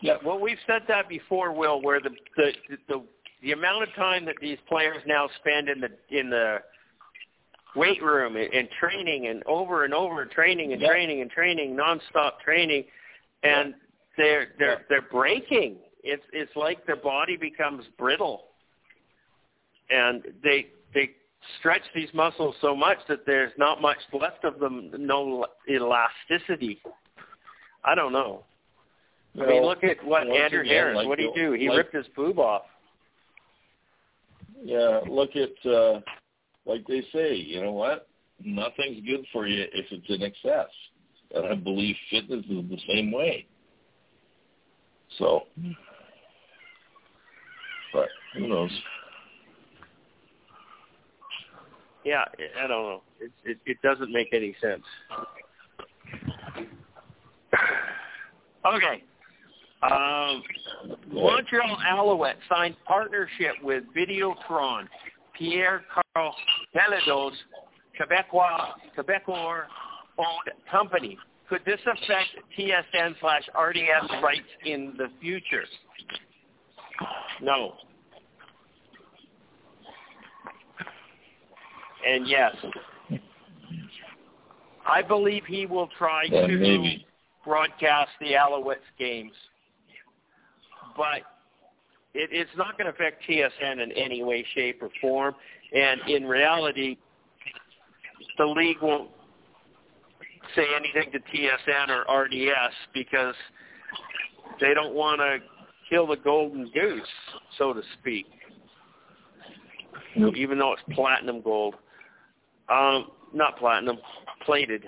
yeah. Well, we've said that before, Will. Where the the, the the the amount of time that these players now spend in the in the weight room and training and over and over training and yeah. training and training nonstop training, and they're they're yeah. they're breaking. It's it's like their body becomes brittle, and they they stretch these muscles so much that there's not much left of them, no elasticity. I don't know. Well, I mean, look at what Andrew again, Harris. Like what did he do? He like, ripped his boob off. Yeah, look at uh, like they say. You know what? Nothing's good for you if it's in excess, and I believe fitness is the same way. So. But who knows? Yeah, I don't know. It, it, it doesn't make any sense. Okay. Um, Montreal Alouette signed partnership with Videotron. Pierre-Carl Pelledo's Quebecois, Quebecor-owned company. Could this affect T S N slash R D S rights in the future? No. And yes. I believe he will try yeah, to maybe. broadcast the Alouettes games. But it, it's not going to affect T S N in any way, shape, or form. And in reality, the league won't say anything to T S N or R D S because they don't want to kill the golden goose, so to speak, nope. even though it's platinum gold. Um, not platinum, plated.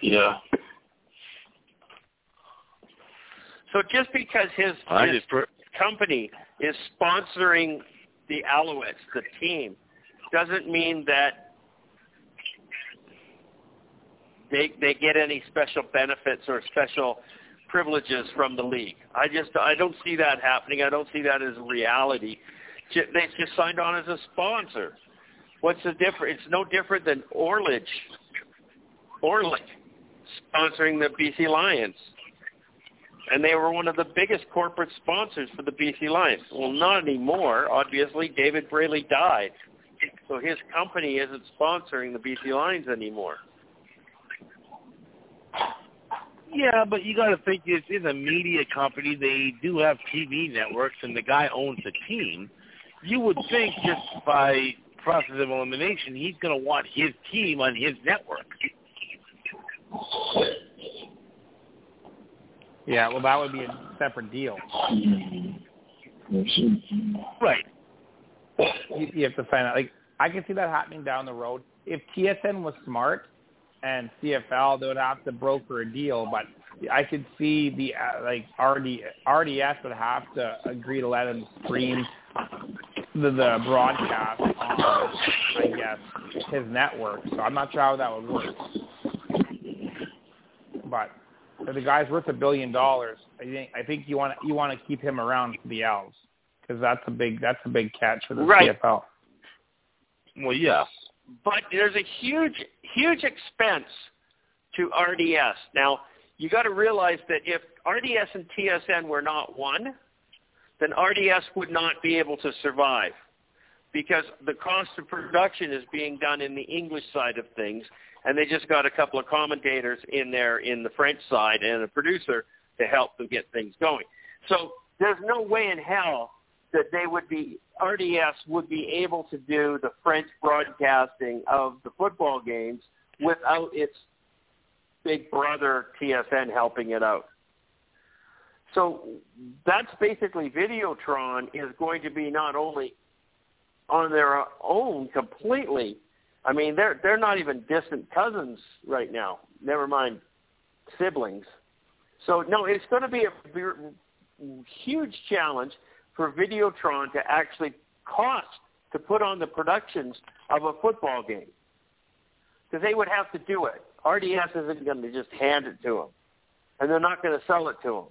Yeah. So just because his, his per- company is sponsoring the Alouettes, the team, doesn't mean that they they get any special benefits or special privileges from the league. I just I don't see that happening. I don't see that as a reality. They just signed on as a sponsor. What's the difference? It's no different than Orridge, Orridge sponsoring the B C Lions. And they were one of the biggest corporate sponsors for the B C Lions. Well, not anymore. Obviously, David Braley died. So his company isn't sponsoring the B C Lions anymore. Yeah, but you got to think this is a media company. They do have T V networks, and the guy owns the team. You would think just by process of elimination, he's going to want his team on his network. Yeah, well, that would be a separate deal. Right. You, you have to find out. Like, I can see that happening down the road. If T S N was smart and C F L, they would have to broker a deal. But I could see the uh, like R D S would have to agree to let them stream the, the broadcast on, I guess, his network. So I'm not sure how that would work. But... So the guy's worth a billion dollars. I think I think you want you want to keep him around for the Owls because that's a big that's a big catch for the right. C F L. Well, yes, but there's a huge huge expense to R D S. Now you got to realize that if R D S and T S N were not one, then R D S would not be able to survive because the cost of production is being done in the English side of things. And they just got a couple of commentators in there in the French side and a producer to help them get things going. So there's no way in hell that they would be, R D S would be able to do the French broadcasting of the football games without its big brother T S N helping it out. So that's basically Videotron is going to be not only on their own completely, I mean, they're they're not even distant cousins right now. Never mind siblings. So no, it's going to be a huge challenge for Videotron to actually cost to put on the productions of a football game because they would have to do it. R D S isn't going to just hand it to them, and they're not going to sell it to them.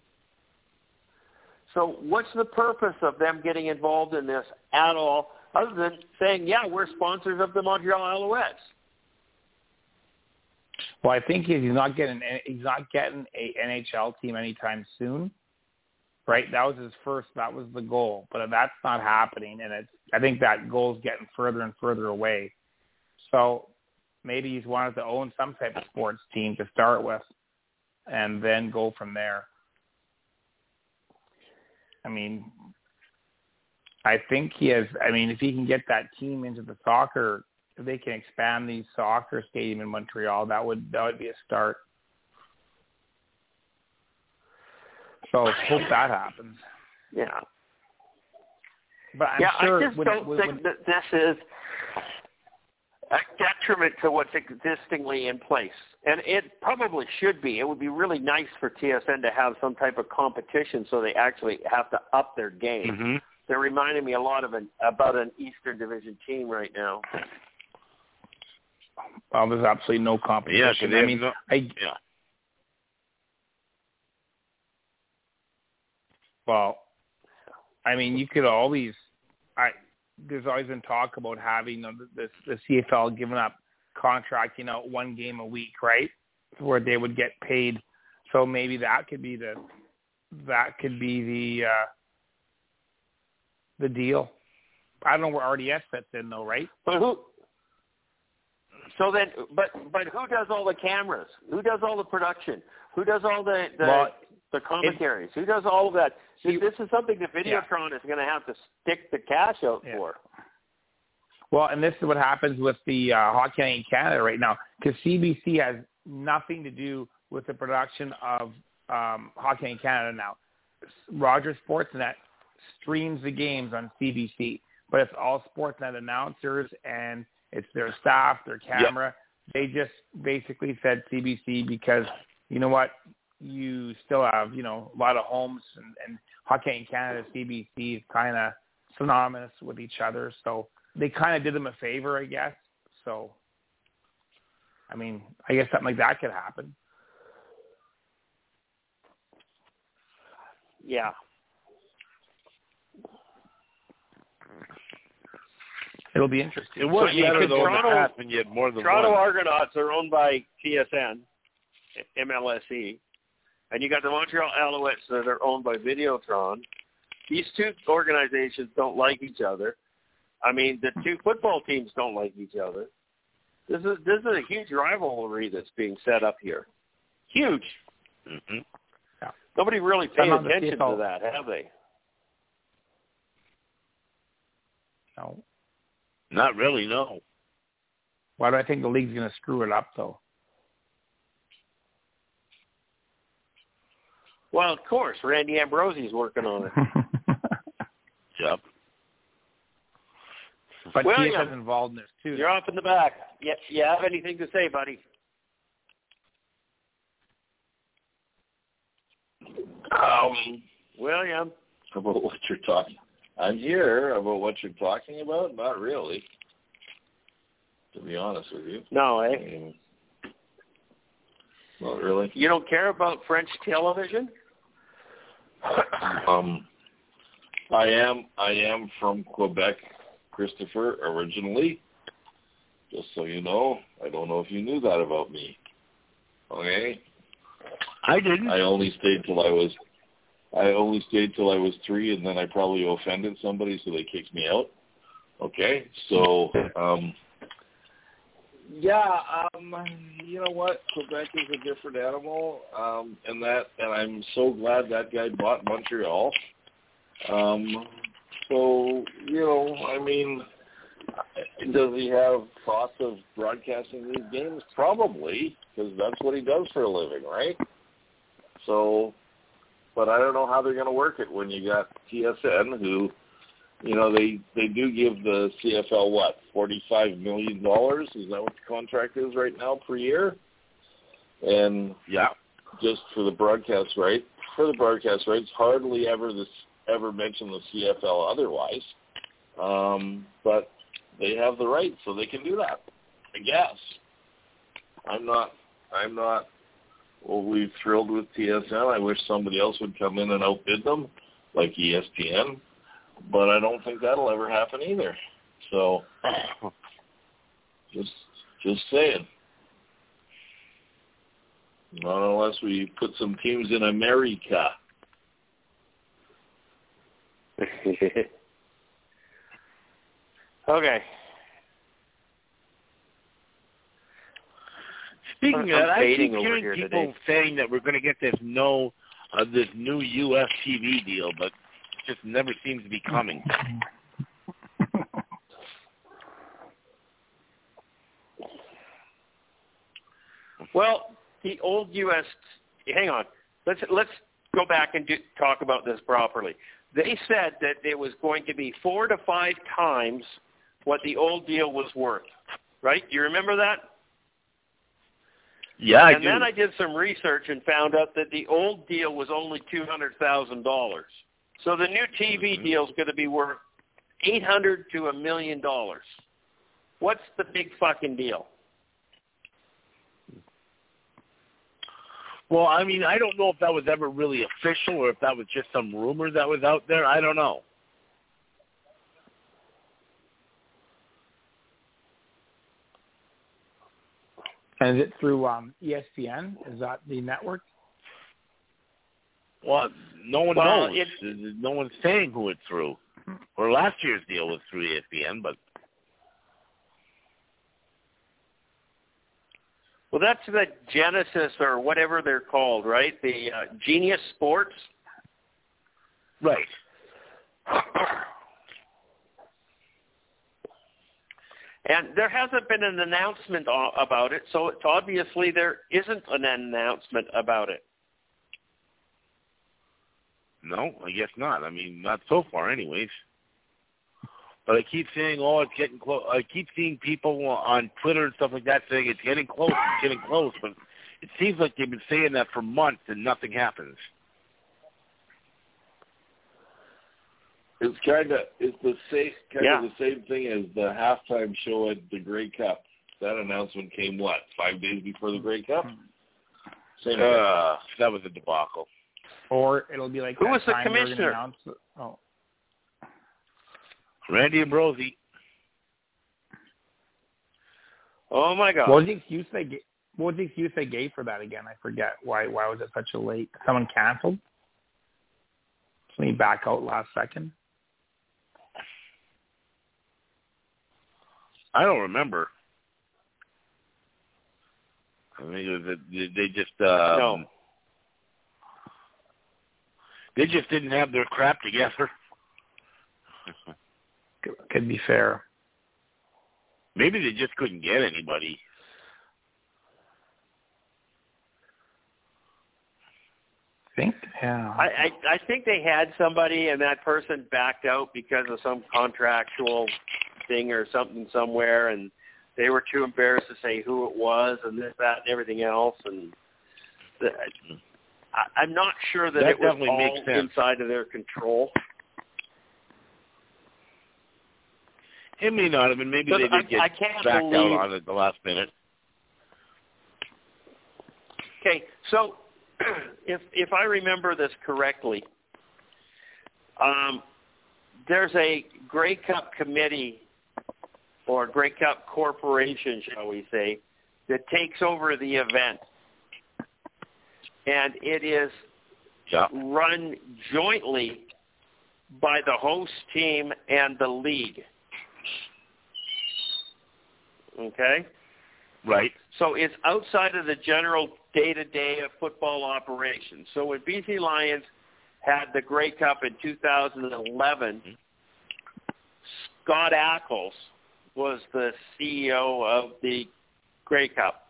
So what's the purpose of them getting involved in this at all? Other than saying, yeah, we're sponsors of the Montreal Alouettes. Well, I think he's not getting he's not getting a N H L team anytime soon, right? That was his first. That was the goal, but that's not happening, and it's, I think that goal's getting further and further away. So maybe he's wanted to own some type of sports team to start with, and then go from there. I mean. I think he has, I mean, if he can get that team into the soccer, if they can expand the soccer stadium in Montreal, that would that would be a start. So hope that happens. Yeah. But I'm yeah, sure I just when, don't when, think when, that this is a detriment to what's existingly in place. And it probably should be. It would be really nice for T S N to have some type of competition so they actually have to up their game. Mm-hmm. They're reminding me a lot of an, about an Eastern Division team right now. Well, there's absolutely no competition. Yeah, they I mean, no, I, yeah. Well, I mean, you could always. I there's always been talk about having the, the, the C F L giving up contracting out one game a week, right, where they would get paid. So maybe that could be the that could be the. Uh, The deal. I don't know where R D S fits in, though, right? But who? So then, but but who does all the cameras? Who does all the production? Who does all the the, well, the commentaries? It, who does all of that? See, this is something that Videotron yeah. is going to have to stick the cash out yeah. for. Well, and this is what happens with the uh, Hockey Night in Canada right now, because C B C has nothing to do with the production of um, Hockey Night in Canada now. Rogers Sportsnet streams the games on C B C, but it's all Sportsnet announcers and it's their staff, their camera. Yep. They just basically said C B C because, you know what, you still have, you know, a lot of homes and, and Hockey Night in Canada, C B C is kind of synonymous with each other. So they kind of did them a favor, I guess. So, I mean, I guess something like that could happen. Yeah. It'll be interesting. It would be better, though, if it happened, you had more than Toronto one. Argonauts are owned by T S N, M L S E, and you got the Montreal Alouettes that are owned by Videotron. These two organizations don't like each other. I mean, the two football teams don't like each other. This is this is a huge rivalry that's being set up here. Huge. Mm-hmm. Yeah. Nobody really paid attention to that, have they? No. Not really, no. Why do I think the league's going to screw it up, though? Well, of course, Randy Ambrosie's working on it. Yep. But William, T S N's involved in this, too. You're off in the back. You, you have anything to say, buddy? Um, William. About what you're talking I'm here about what you're talking about? Not really, to be honest with you. No, eh? I mean, not really. You don't care about French television? um, I am. I am from Quebec, Christopher, originally. Just so you know, I don't know if you knew that about me. Okay. I didn't. I only stayed till I was. I only stayed till I was three, and then I probably offended somebody, so they kicked me out. Okay, so um, yeah, um, you know what? Quebec is a different animal, um, and that, and I'm so glad that guy bought Montreal. Um, so you know, I mean, does he have thoughts of broadcasting these games? Probably, because that's what he does for a living, right? So. But I don't know how they're going to work it when you got T S N, who, you know, they, they do give the C F L, what, forty-five million dollars? Is that what the contract is right now per year? And, yeah, just for the broadcast right, for the broadcast rights, hardly ever this ever mention the C F L otherwise. Um, but they have the right, so they can do that, I guess. I'm not I'm not... Well, we're thrilled with T S N. I wish somebody else would come in and outbid them, like E S P N. But I don't think that'll ever happen either. So, just just saying. Not unless we put some teams in America. Okay. Speaking of that, I keep hearing people today. saying that we're going to get this no, uh, this new U S T V deal, but it just never seems to be coming. Well, the old U S Hang on, let's let's go back and do, talk about this properly. They said that it was going to be four to five times what the old deal was worth. Right? You remember that? Yeah, I and do. Then I did some research and found out that the old deal was only two hundred thousand dollars. So the new T V mm-hmm. deal is going to be worth eight hundred to a million dollars. What's the big fucking deal? Well, I mean, I don't know if that was ever really official or if that was just some rumor that was out there. I don't know. And is it through um, E S P N? Is that the network? Well, no one well, knows. No one's saying who it's through. Or last year's deal was through E S P N, but... Well, that's the Genesis or whatever they're called, right? The uh, Genius Sports? Right. And there hasn't been an announcement about it, so it's obviously there isn't an announcement about it. No, I guess not. I mean, not so far anyways. But I keep seeing, oh, it's getting close. I keep seeing people on Twitter and stuff like that saying it's getting close, it's getting close. But it seems like they've been saying that for months and nothing happens. It's kind of it's the same kind yeah. of the same thing as the halftime show at the Grey Cup. That announcement came what five days before the Grey Cup. Same. Uh, that was a debacle. Or it'll be like who was the commissioner? Oh, Randy Ambrosie. Oh my God! What was the excuse they gave? What was the excuse they gave for that again? I forget why. Why was it such a late? Someone canceled. Somebody back out last second. I don't remember. I think it was a, they just um, no. They just didn't have their crap together. could, could be fair. Maybe they just couldn't get anybody. I think yeah. I, I, I think they had somebody, and that person backed out because of some contractual thing or something somewhere, and they were too embarrassed to say who it was and this, that, and everything else. And the, I, I'm not sure that, that it was all inside of their control. It may not have been. Maybe they did get I, I can't backed believe... out on it at the last minute. Okay, so if if I remember this correctly, um, there's a Grey Cup committee or Grey Cup corporation, shall we say, that takes over the event, and it is yeah. run jointly by the host team and the league. Okay? Right. So it's outside of the general day-to-day of football operations. So when B C Lions had the Grey Cup in two thousand eleven, Scott Ackles was the C E O of the Grey Cup.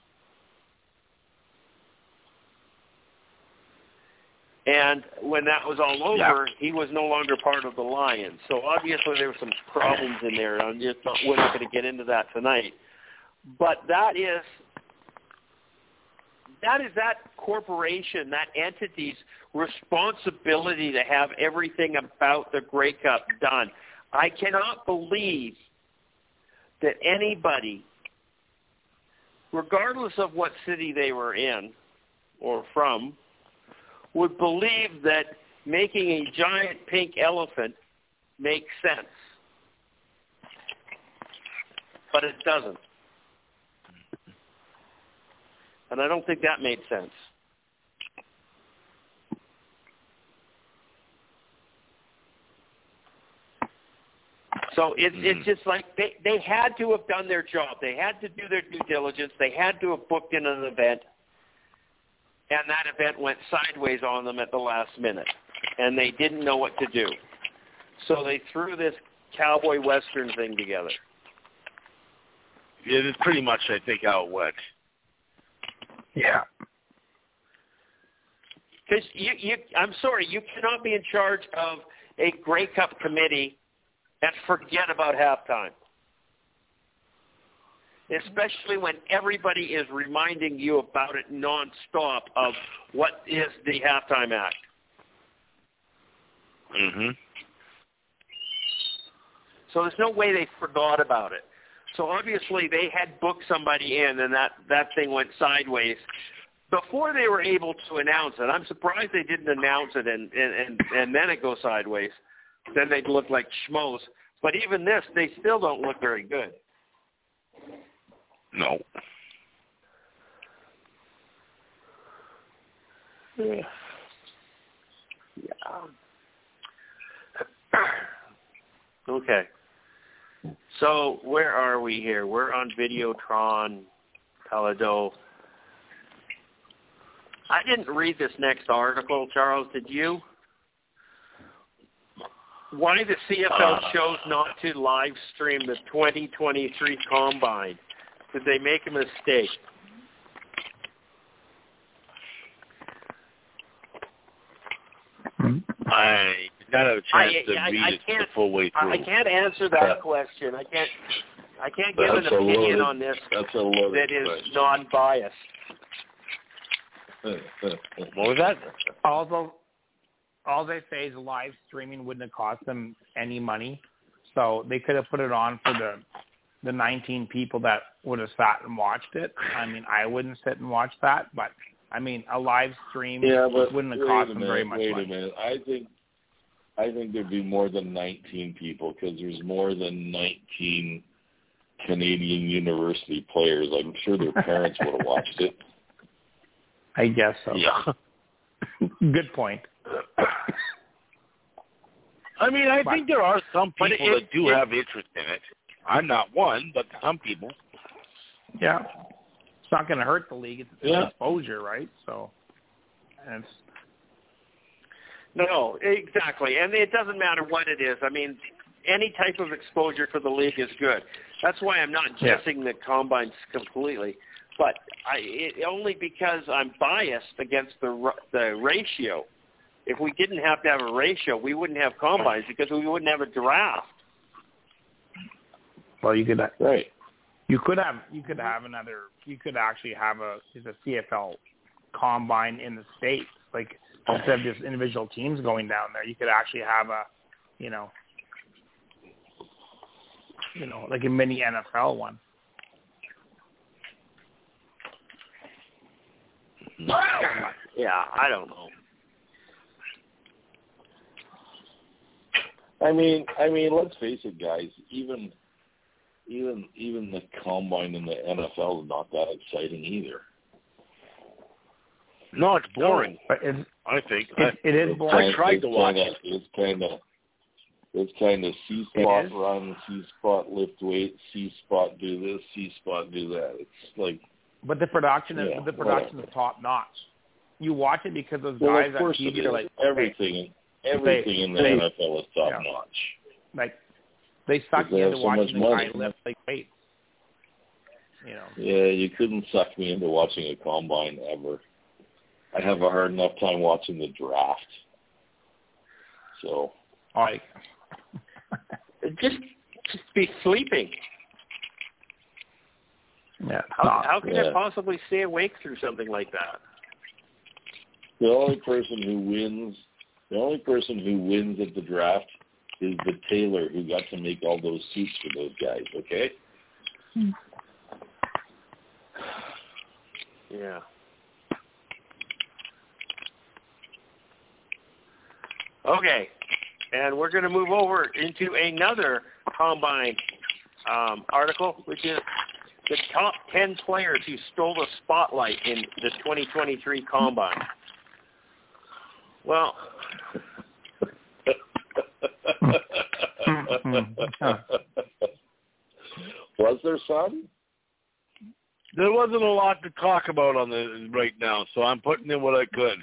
And when that was all over, yeah. he was no longer part of the Lions. So obviously there were some problems in there. I'm just not, we're not going to get into that tonight. But that is that is that corporation, that entity's responsibility to have everything about the Grey Cup done. I cannot believe that anybody, regardless of what city they were in or from, would believe that making a giant pink elephant makes sense. But it doesn't. And I don't think that made sense. So it's mm-hmm. it's just like they, they had to have done their job. They had to do their due diligence. They had to have booked in an event. And that event went sideways on them at the last minute. And they didn't know what to do. So they threw this cowboy western thing together. Yeah, that's pretty much, I think, how it went. Yeah, because you, you, I'm sorry, you cannot be in charge of a Grey Cup committee and forget about halftime, especially when everybody is reminding you about it nonstop of what is the halftime act. Mm-hmm. So there's no way they forgot about it. So obviously they had booked somebody in, and that, that thing went sideways before they were able to announce it. I'm surprised they didn't announce it, and, and, and, and then it goes sideways. Then they'd look like schmoes. But even this, they still don't look very good. No. Yeah. Yeah. Okay. So where are we here? We're on Videotron, Palado. I didn't read this next article, Charles. Did you? why the C F L chose not to live stream the twenty twenty-three Combine. Did they make a mistake? I did not have a chance I, to I, read I, I it the full way through. I can't answer that yeah. question. I can't. I can't give that's an opinion loaded, on this that's a that is question. non-biased. What was that? Although, all they say is live streaming wouldn't have cost them any money, so they could have put it on for the the nineteen people that would have sat and watched it. I mean, I wouldn't sit and watch that, but I mean, a live stream yeah, but wouldn't have cost them minute, very much wait money. Wait a minute, I think I think there'd be more than nineteen people because there's more than nineteen Canadian university players. I'm sure their parents would have watched it. I guess so. Yeah. Good point. I mean, I but, think there are some people it, that do it, have interest in it. I'm not one, but some people. Yeah. It's not going to hurt the league. It's yeah. exposure, right? So, and it's... No, exactly. And it doesn't matter what it is. I mean, any type of exposure for the league is good. That's why I'm not dissing yeah. the Combines completely. But I, it, only because I'm biased against the the ratio. If we didn't have to have a ratio, we wouldn't have Combines because we wouldn't have a draft. Well, you could right. You could have you could have another. You could actually have a a C F L Combine in the States, like instead of just individual teams going down there. You could actually have a, you know, you know, like a mini N F L one. Yeah, I don't know. I mean, I mean, let's face it, guys. Even, even, even the Combine in the N F L is not that exciting either. No, it's boring. No, it's, I think it, I, it is boring. I tried to watch it. It's kind of, it's kind of C spot run, C spot lift weight, C spot do this, C spot do that. It's like. But the production is yeah, the production whatever. is top notch. You watch it because those well, guys on T V are like everything. Hey, everything they, in the they, N F L is top yeah. notch. Like they suck me into so watching the guy lift like weights. You know. Yeah, you couldn't suck me into watching a Combine ever. I have a hard enough time watching the draft. So. I just just be sleeping. Yeah, how, how can yeah. I possibly stay awake through something like that? The only person who wins, the only person who wins at the draft is the tailor who got to make all those suits for those guys. Okay. Hmm. Yeah. Okay, and we're going to move over into another Combine um, article, which is. The top ten players who stole the spotlight in the twenty twenty-three Combine. Well, was there some? There wasn't a lot to talk about on the right now, so I'm putting in what I could.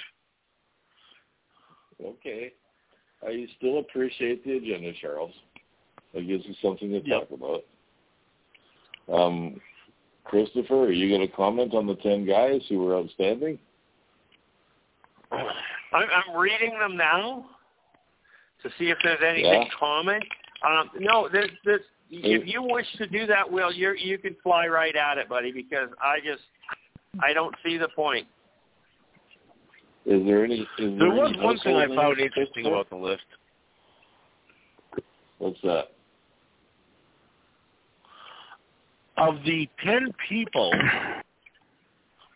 Okay, I still appreciate the agenda, Charles. It gives us something to yep. talk about. Um. Christopher, are you going to comment on the ten guys who were outstanding? I'm reading them now to see if there's anything yeah. common. Um, no, there's, there's, if you wish to do that, Will, you you can fly right at it, buddy, because I just I don't see the point. Is there any? Is there, there was any one thing I found interesting about the list. What's that? Of the ten people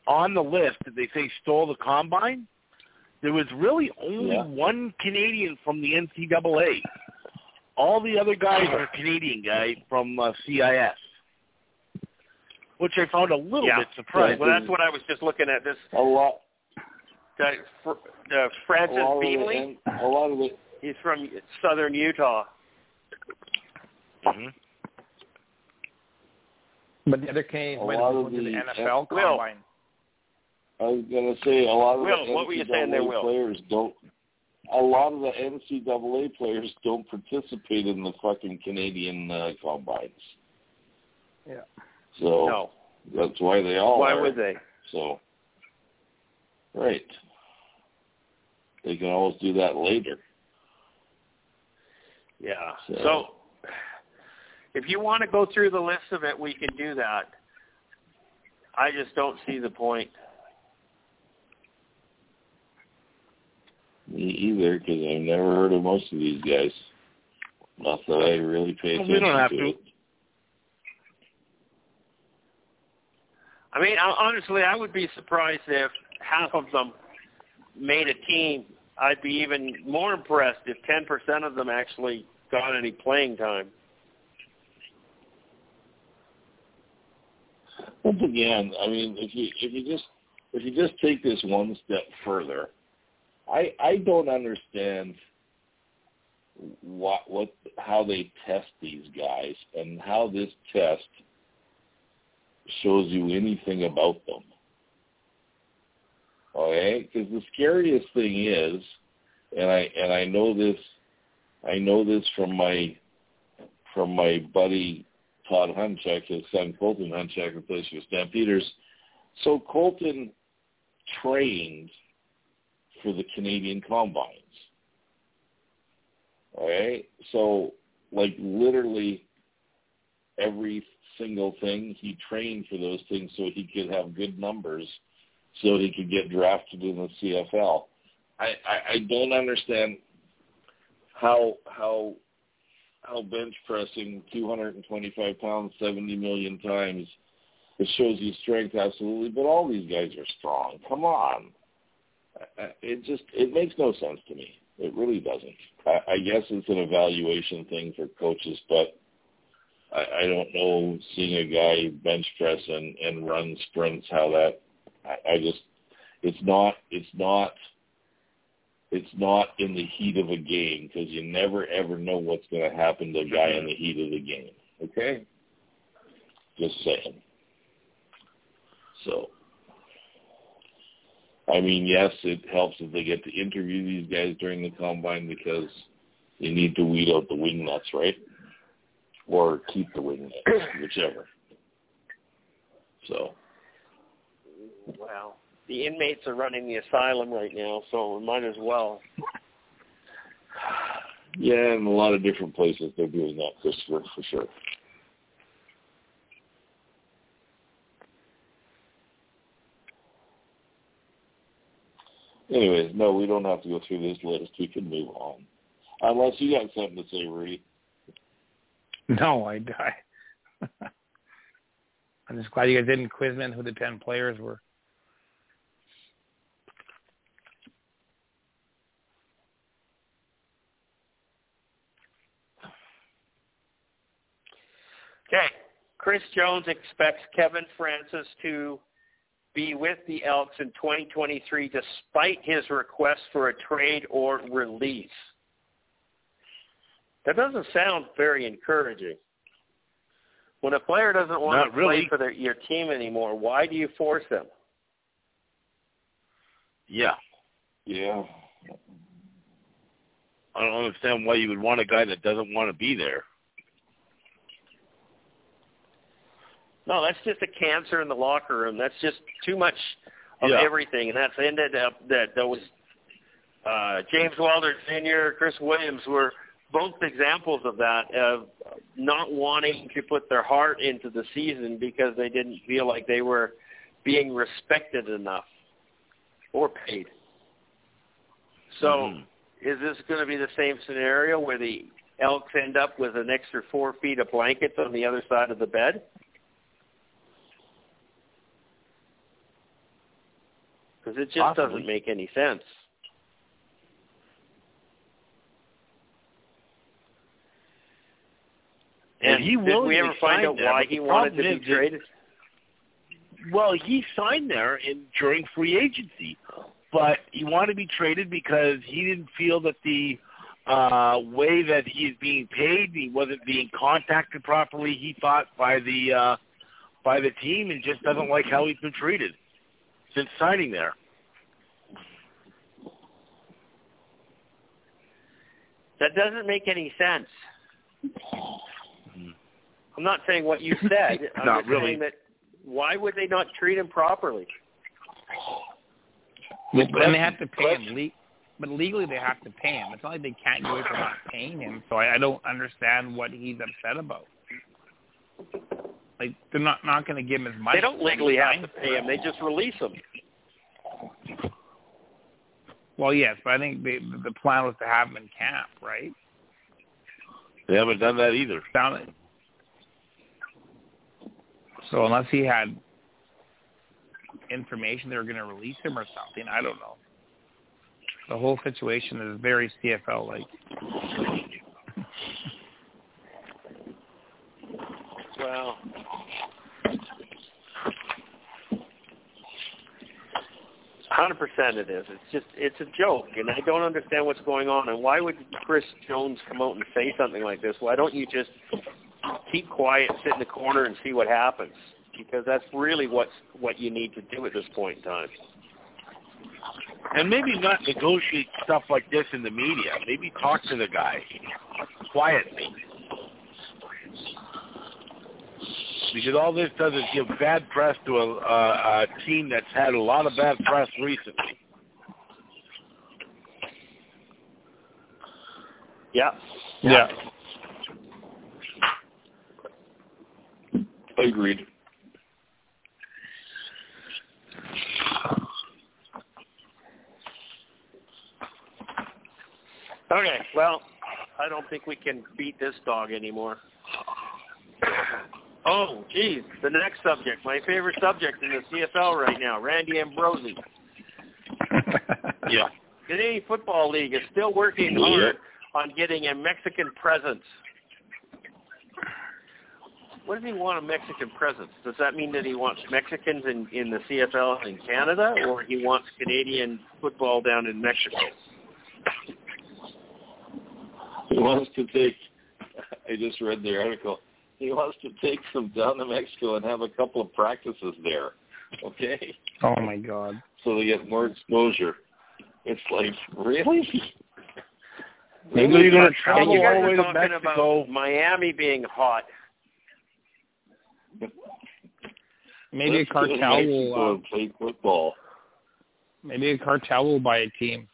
on the list that they say stole the Combine, there was really only yeah. one Canadian from the N C double A. All the other guys are Canadian guys from uh, C I S, which I found a little yeah. bit surprising. Well, that's what I was just looking at. This a lot. The, the Francis Beamley. A lot of it. He's from Southern Utah. Mm-hmm. But the other Canadians went to the, the N F L F- Combine. Will. I was going to say, a lot of Will, the N C double A players don't a lot of the N C double A players don't participate in the fucking Canadian uh, combines. Yeah. So no. That's why they all why are. Why would they? So, right. They can always do that later. Yeah. So, so if you want to go through the list of it, we can do that. I just don't see the point. Me either, because I've never heard of most of these guys. Not that I really pay attention well, we don't have to. to. I mean, honestly, I would be surprised if half of them made a team. I'd be even more impressed if ten percent of them actually got any playing time. Once again, I mean, if you if you just if you just take this one step further, I I don't understand what what how they test these guys and how this test shows you anything about them. Okay, because the scariest thing is, and I and I know this, I know this from my from my buddy Todd Hunchak, his son Colton Hunchak, who plays for Stampeders. So Colton trained for the Canadian Combines. Okay, so like literally every single thing he trained for those things so he could have good numbers, so he could get drafted in the C F L. I, I, I don't understand how how how bench pressing two hundred twenty-five pounds seventy million times, it shows you strength absolutely, but all these guys are strong. Come on. It just it makes no sense to me. It really doesn't. I, I guess it's an evaluation thing for coaches, but I, I don't know seeing a guy bench press and, and run sprints, how that I, I just it's not it's not it's not in the heat of a game, because you never ever know what's going to happen to a guy in the heat of the game. Okay, just saying. So, I mean, yes, it helps if they get to interview these guys during the combine, because you need to weed out the wingnuts, right? Or keep the wingnuts, whichever. So. Wow. The inmates are running the asylum right now, so we might as well. Yeah, in a lot of different places they're doing that, Christopher, for sure. Anyways, no, we don't have to go through this list. We can move on. Unless you got something to say, Rudy. No, I die. I'm just glad you guys didn't quiz me on who the ten players were. Okay. Chris Jones expects Kevin Francis to be with the Elks in twenty twenty-three despite his request for a trade or release. That doesn't sound very encouraging. When a player doesn't want Not to really. play for their, your team anymore, why do you force them? Yeah. Yeah. I don't understand why you would want a guy that doesn't want to be there. No, that's just a cancer in the locker room. That's just too much of yeah. everything, and that's ended up that that was uh, James Wilder Junior, Chris Williams were both examples of that, of not wanting to put their heart into the season because they didn't feel like they were being respected enough or paid. So, mm-hmm. is this going to be the same scenario where the Elks end up with an extra four feet of blankets on the other side of the bed? Because it just Possibly. doesn't make any sense. And he did we ever find out there, why he wanted to be traded? That, well, he signed there in, during free agency, but he wanted to be traded because he didn't feel that the uh, way that he's being paid, he wasn't being contacted properly, he thought, by the, uh, by the team, and just doesn't like how he's been treated since signing there. That doesn't make any sense. I'm not saying what you said. I'm not just really. Saying that why would they not treat him properly? Well, and they have to pay him. Le- but legally they have to pay him. It's not like they can't go away from not paying him. So I, I don't understand what he's upset about. Like, they're not, not going to give him his money. They don't legally have to pay him. They just release him. Well, yes, but I think they, the plan was to have him in camp, right? They haven't done that either. So unless he had information they were going to release him or something, I don't know. The whole situation is very C F L-like. Well, one hundred percent it is. It's just, it's a joke, and I don't understand what's going on. And why would Chris Jones come out and say something like this? Why don't you just keep quiet, sit in the corner, and see what happens? Because that's really what's, what you need to do at this point in time. And maybe not negotiate stuff like this in the media. Maybe talk to the guy quietly. Because all this does is give bad press to a, a, a team that's had a lot of bad press recently. Yeah. Yeah. Agreed. Okay, well, I don't think we can beat this dog anymore. Oh, geez, the next subject, my favorite subject in the C F L right now, Randy Ambrosie. Yeah. The Canadian Football League is still working hard on getting a Mexican presence. What does he want, a Mexican presence? Does that mean that he wants Mexicans in, in the C F L in Canada, or he wants Canadian football down in Mexico? He wants to take, I just read the article, he wants to take them down to Mexico and have a couple of practices there, okay? Oh, my God. So they get more exposure. It's like, really? Maybe you're going to travel all the way to Mexico. Miami being hot. Maybe Let's a cartel will uh, play football. Maybe a cartel will buy a team.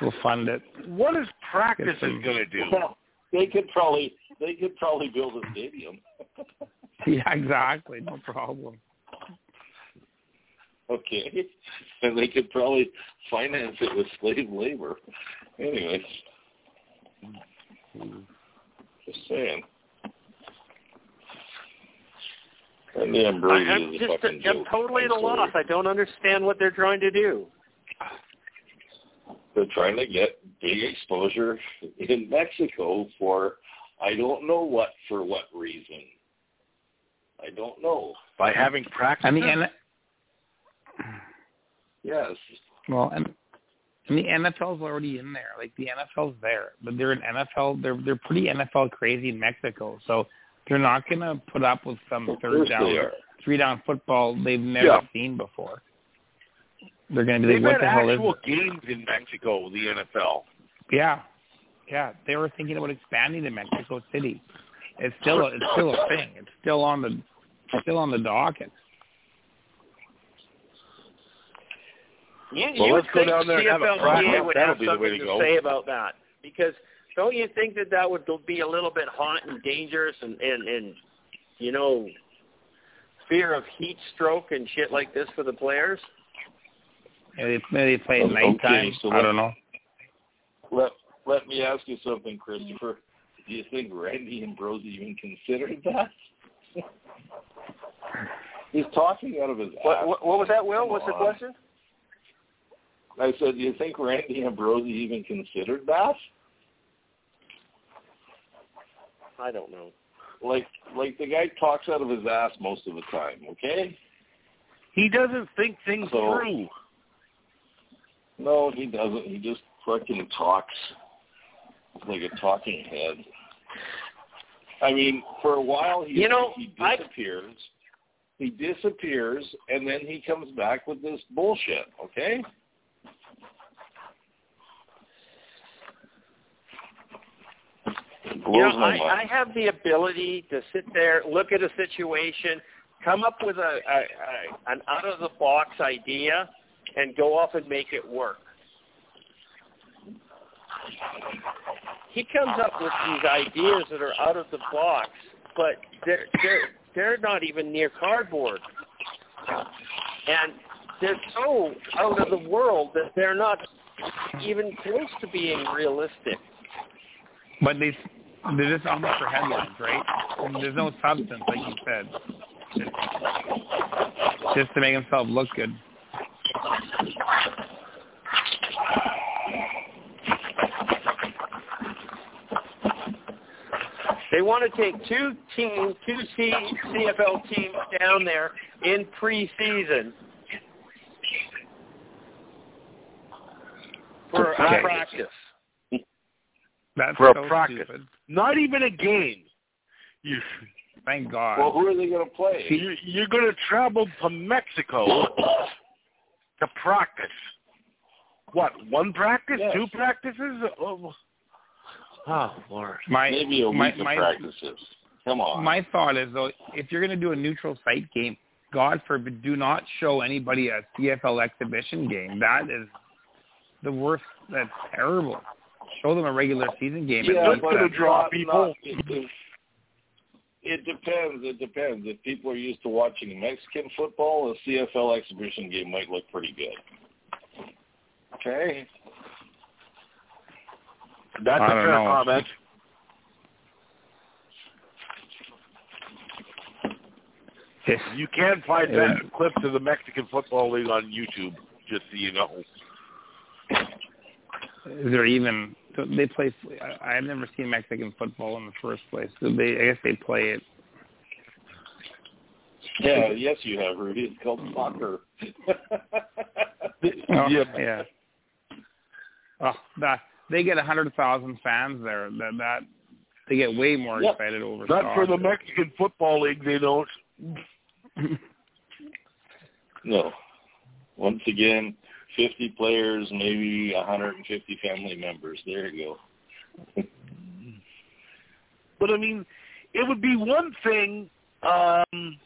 We'll fund it. What is practice going to do? Well, they could probably they could probably build a stadium. Yeah, exactly. No problem. Okay, and they could probably finance it with slave labor. Anyways, just saying. And the Ambrosie I'm is a just, fucking I'm joke. totally at a loss. I don't understand what they're trying to do. They're trying to get big exposure in Mexico for I don't know what for what reason. I don't know. By having practice. N- yes. Well, and, and the N F L's already in there. Like the N F L's there, but they're an N F L. They're they're pretty N F L crazy in Mexico, so they're not going to put up with some of third down, three down football they've never yeah. seen before. They're going to be. They've like, what the hell is actual games in Mexico, the N F L. Yeah, yeah. They were thinking about expanding to Mexico City. It's still, it's still a thing. It's still on the, still on the docket. Yeah, well, you let's would go down there and have a practice. Would That'll have be the way to go. Say about that because don't you think that that would be a little bit hot and dangerous and and, and you know, fear of heat stroke and shit like this for the players? Maybe they play at nighttime. Okay, so I let, don't know. Let Let me ask you something, Christopher. Do you think Randy Ambrosie even considered that? He's talking out of his what, ass. What, what was that, Will? Come What's on. the question? I said, do you think Randy Ambrosie even considered that? I don't know. Like, like the guy talks out of his ass most of the time. Okay. He doesn't think things so, through. No, he doesn't. He just fucking talks like a talking head. I mean, for a while he you know, he disappears. I... He disappears, and then he comes back with this bullshit, okay? blows you know, my I, mind. I have the ability to sit there, look at a situation, come up with a, a, a an out-of-the-box idea, and go off and make it work. He comes up with these ideas that are out of the box, but they're, they're, they're not even near cardboard. And they're so out of the world that they're not even close to being realistic. But they, they're just almost for headlines, right? I mean, there's no substance, like you said. Just, just to make himself look good. They want to take two teams, two C F L teams down there in preseason for a practice. That's for a so practice, stupid. Not even a game. You, thank God. Well, who are they going to play? You, you're going to travel to Mexico to practice. What? One practice? Yes. Two practices? Oh. Oh, Lord. My, Maybe a week my, of my, practices. Come on. My thought is, though, if you're going to do a neutral site game, God forbid, do not show anybody a C F L exhibition game. That is the worst. That's terrible. Show them a regular season game. Yeah, but it'll draw people. It, it, it depends. It depends. If people are used to watching Mexican football, a C F L exhibition game might look pretty good. Okay. That's a fair comment. You can find yeah. that clip to the Mexican Football League on YouTube, just so you know. Is there even – they play – I've never seen Mexican football in the first place. So they, I guess they play it. Yeah, yes you have, Rudy. It's called soccer. oh, yeah. yeah. Oh, that – They get one hundred thousand fans there. That, that They get way more yep. excited over that. Not for the Mexican Football League, they don't. No. Once again, fifty players, maybe one hundred fifty family members. There you go. But, I mean, it would be one thing um,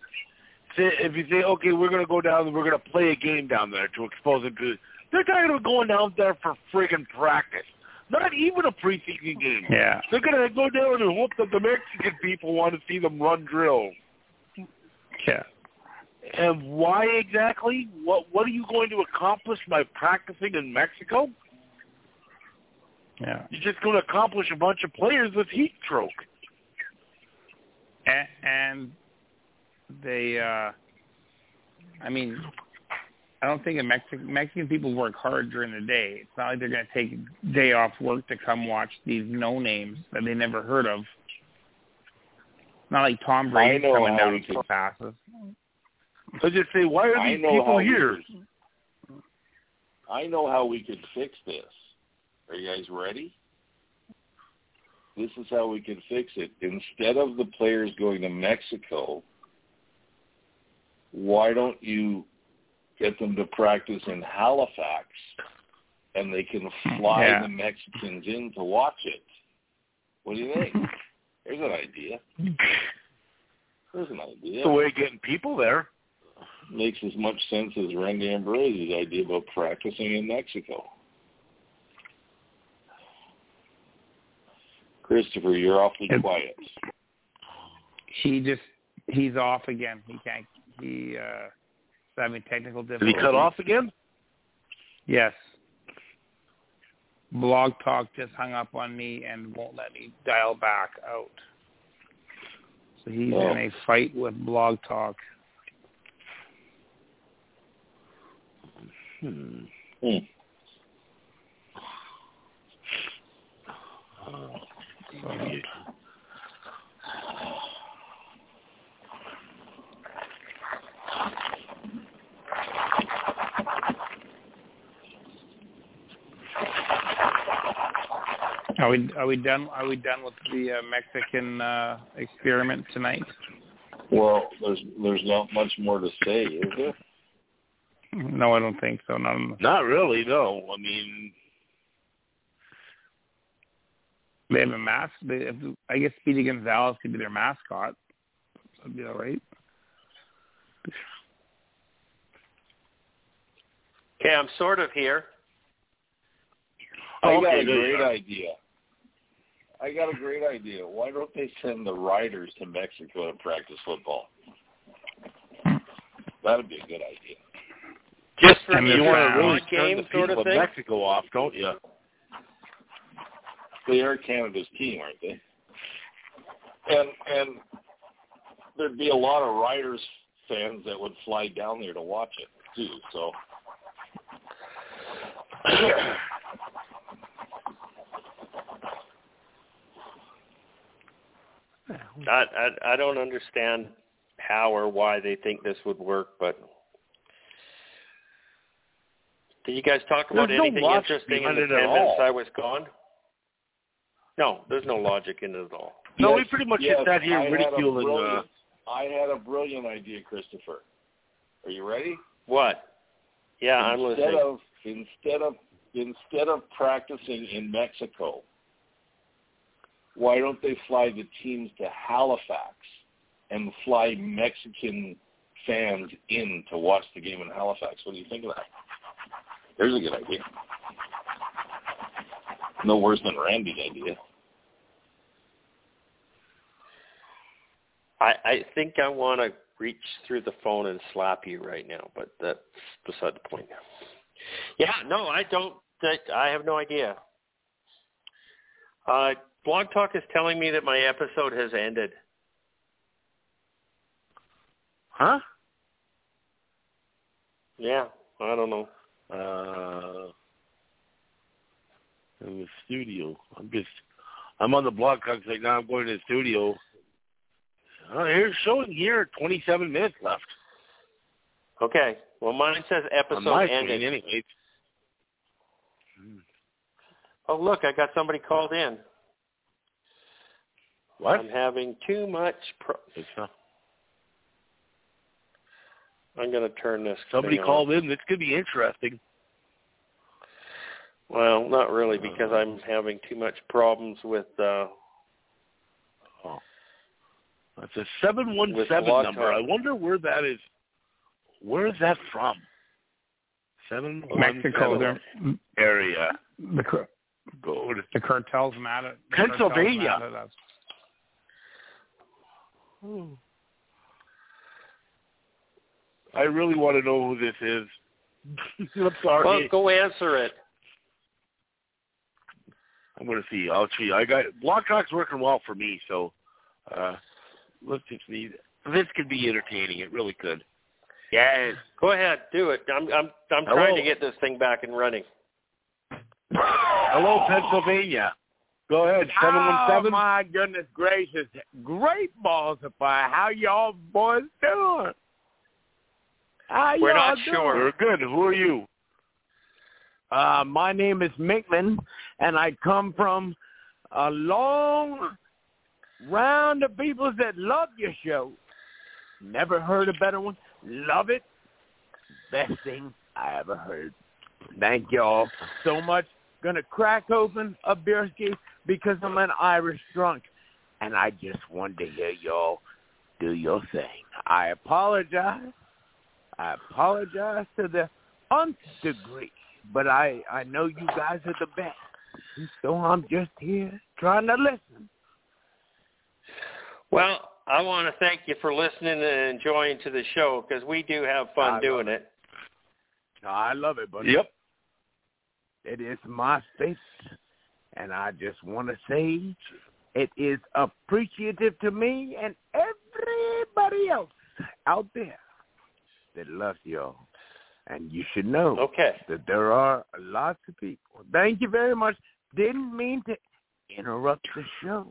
if you say, okay, we're going to go down and we're going to play a game down there to expose them to. They're talking about going down there for friggin' practice. Not even a preseason game. Yeah. They're going to go down and hope that the Mexican people want to see them run drills. Yeah. And why exactly? What What are you going to accomplish by practicing in Mexico? Yeah. You're just going to accomplish a bunch of players with heat stroke. And, and they, uh, I mean... I don't think Mexican Mexican people work hard during the day. It's not like they're going to take a day off work to come watch these no-names that they never heard of. Not like Tom Brady coming down and taking passes. So just say, why are these people here? Could, I know how we could fix this. Are you guys ready? This is how we can fix it. Instead of the players going to Mexico, why don't you get them to practice in Halifax, and they can fly yeah. the Mexicans in to watch it. What do you think? There's an idea. There's an idea. It's a way of getting people there. Makes as much sense as Randy Ambrosie's idea about practicing in Mexico. Christopher, you're awfully quiet. He just, he's off again. He can't, he, uh, having technical difficulties. Did he cut off again? Yes. Blog Talk just hung up on me and won't let me dial back out. So he's oh. in a fight with Blog Talk. Hmm. Hmm. Oh, sorry. Are we are we done? Are we done with the uh, Mexican uh, experiment tonight? Well, there's there's not much more to say, is there? No, I don't think so. Not, not really. No, I mean, They have a mask. They have to, I guess Speedy Gonzalez could be their mascot. That'd be all right. Okay, I'm sort of here. I okay, got a great idea. I got a great idea. Why don't they send the Riders to Mexico to practice football? That would be a good idea. Just for I mean, you want to really turn the people sort of of Mexico off, don't you? Yeah. They are Canada's team, aren't they? And and there'd be a lot of Riders fans that would fly down there to watch it too. So. I, I I don't understand how or why they think this would work, but did you guys talk about there's anything no interesting in the ten minutes I was gone? No, there's no logic in it at all. Yes, no, we pretty much yes, hit that here I ridiculing. Had uh, I had a brilliant idea, Christopher. Are you ready? What? Yeah, instead I'm listening. Of, instead of instead of practicing in Mexico, why don't they fly the teams to Halifax and fly Mexican fans in to watch the game in Halifax? What do you think of that? There's a good idea. No worse than Randy's idea. I, I think I want to reach through the phone and slap you right now, but that's beside the point. Yeah, no, I don't. I have no idea. Uh, Blog Talk is telling me that my episode has ended. Huh? Yeah, I don't know. Uh... In the studio, I'm just, I'm on the Blog Talk right now. I'm going to the studio. Oh, here's showing here, twenty-seven minutes left. Okay, well, mine says episode ended. Anyway. Oh, look, I got somebody called in. What? I'm having too much. Pro- it's not- I'm going to turn this. Somebody thing called on. in. This could be interesting. Well, not really, because I'm having too much problems with... Uh, oh. That's a seven one seven number. I wonder where that is. Where is that from? seven one seven area. The, Go to the cartel's mad at... The Pennsylvania. Mad at us. Hmm. I really want to know who this is. I'm sorry. Well, go answer it. I'm going to see. I'll see. I got Blog Talk's working well for me, so uh, let's just see. This could be entertaining. It really could. Yes. Go ahead. Do it. I'm I'm I'm Hello. trying to get this thing back and running. Hello, Pennsylvania. Go ahead. Seven one seven. Oh my goodness gracious! Great balls of fire. How y'all boys doing? How We're y'all not doing? sure. We're good. Who are you? Uh, my name is Minklin, and I come from a long round of people that love your show. Never heard a better one. Love it. Best thing I ever heard. Thank y'all so much. Going to crack open a beerski because I'm an Irish drunk, and I just wanted to hear y'all do your thing. I apologize. I apologize to the nth degree. But I, I know you guys are the best, so I'm just here trying to listen. Well, I want to thank you for listening and enjoying to the show because we do have fun I doing it. it. I love it, buddy. Yep. It is my space, and I just want to say it is appreciative to me and everybody else out there that loves y'all. And you should know okay. that there are lots of people. Thank you very much. Didn't mean to interrupt the show.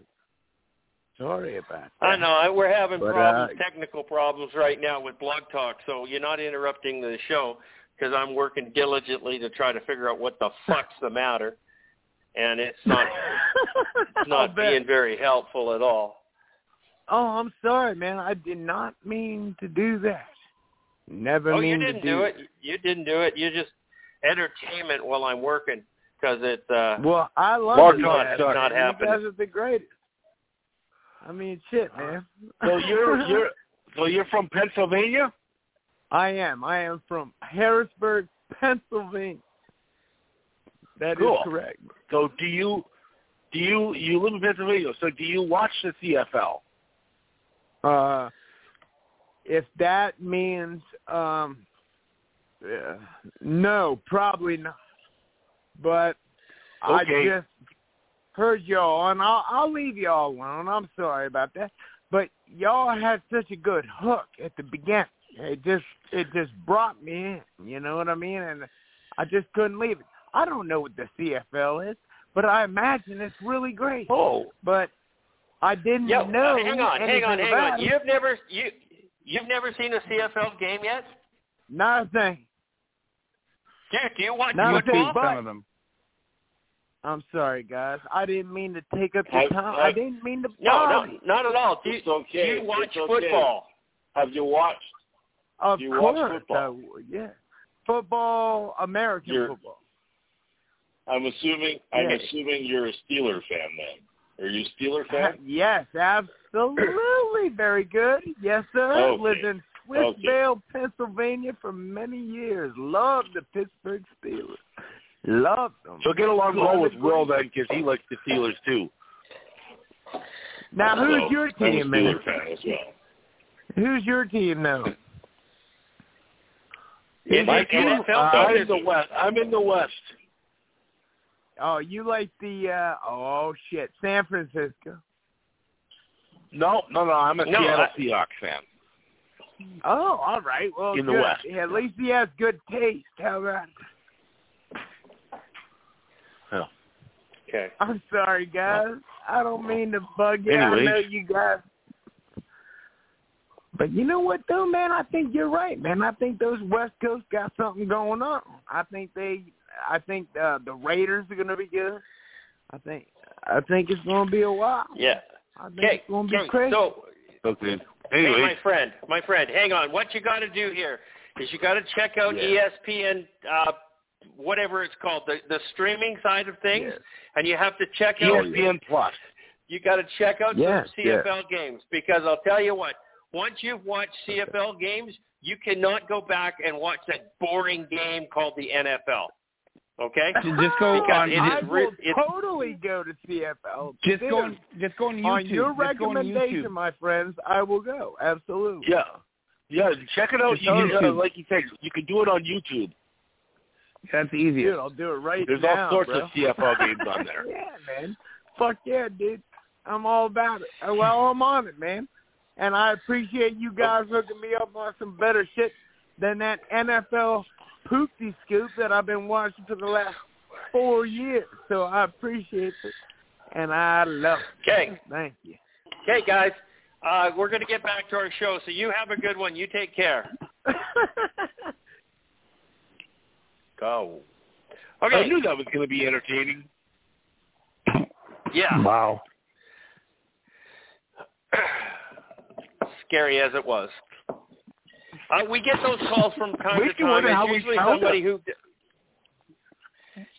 Sorry about that. I know. We're having but, problems, uh, technical problems right now with Blog Talk, so you're not interrupting the show because I'm working diligently to try to figure out what the fuck's the matter, and it's not, it's not being very helpful at all. Oh, I'm sorry, man. I did not mean to do that. Never oh, mean you didn't to do, do it. it. You didn't do it. You're just entertainment while I'm working. because it's uh, well, I love it. It's not happening. You guys are the greatest. I mean, shit, man. So you're you're so you're from Pennsylvania? I am. I am from Harrisburg, Pennsylvania. That cool. is correct. So do you do you you live in Pennsylvania? So do you watch the C F L? Uh, if that means um, yeah, no, probably not. But okay. I just heard y'all, and I'll, I'll leave y'all alone. I'm sorry about that, but y'all had such a good hook at the beginning. It just it just brought me in. You know what I mean? And I just couldn't leave it. I don't know what the C F L is, but I imagine it's really great. Oh, but I didn't Yo, know. Uh, hang on, hang on, hang on. It. You've never you you've never seen a C F L game yet? Not a thing. Jack, do you want to see some of them? I'm sorry, guys. I didn't mean to take up your time. I, I didn't mean to. No, no, not at all. Do, it's okay. Do you watch it's okay. football? Have you watched? Of you course, watch football? I, yeah. Football, American you're, football. I'm assuming. Yeah. I'm assuming you're a Steeler fan then. Are you a Steeler fan? Uh, yes, absolutely. Very good. Yes, sir. Okay. Lived in Swissvale, okay. Pennsylvania, for many years. Loved the Pittsburgh Steelers. Love them. So get along well with Will then, because he likes the Steelers too. Now, who's so, your team, man? Steelers fan as well. Who's your team now? In my team, uh, I'm in the West. I'm in the West. Oh, you like the? Uh, oh shit, San Francisco. No, no, no. I'm a no, Seattle I, Seahawks fan. Oh, all right. Well, in good. the West. Yeah, at least he has good taste. How about? Oh. Okay. I'm sorry, guys. Well, I don't mean to bug you. Anyways. I know you guys. But you know what, though, man? I think you're right, man. I think those West Coast got something going on. I think they, I think uh, the Raiders are going to be good. I think, I think it's going to be a while. Yeah. I think okay. it's going to be okay. crazy. So, okay. Anyways. Hey, my friend, my friend, hang on. What you got to do here is you got to check out yeah. E S P N. Uh, whatever it's called, the, the streaming side of things, yes. and you have to check out E S P N Plus. You got to check out yes, some C F L yes. games, because I'll tell you what, once you've watched C F L games, you cannot go back and watch that boring game called the N F L. Okay? Just go on, I will re- totally go to C F L. Just go on, just go on YouTube. On your just recommendation, on my friends, I will go. Absolutely. Yeah. Yeah, check it out. You gotta, like you said, you can do it on YouTube. That's easy. Dude, I'll do it right There's now, There's all sorts bro. of C F L games on there. Yeah, man. Fuck yeah, dude. I'm all about it. Well, I'm on it, man. And I appreciate you guys hooking me up on some better shit than that N F L poopsie scoop that I've been watching for the last four years. So I appreciate it, and I love it. Okay. Thank you. Okay, guys. Uh, we're going to get back to our show, so you have a good one. You take care. Go. Okay. I knew that was going to be entertaining. Yeah. Wow. Scary as it was. Uh, we get those calls from time we to time. It's usually somebody who...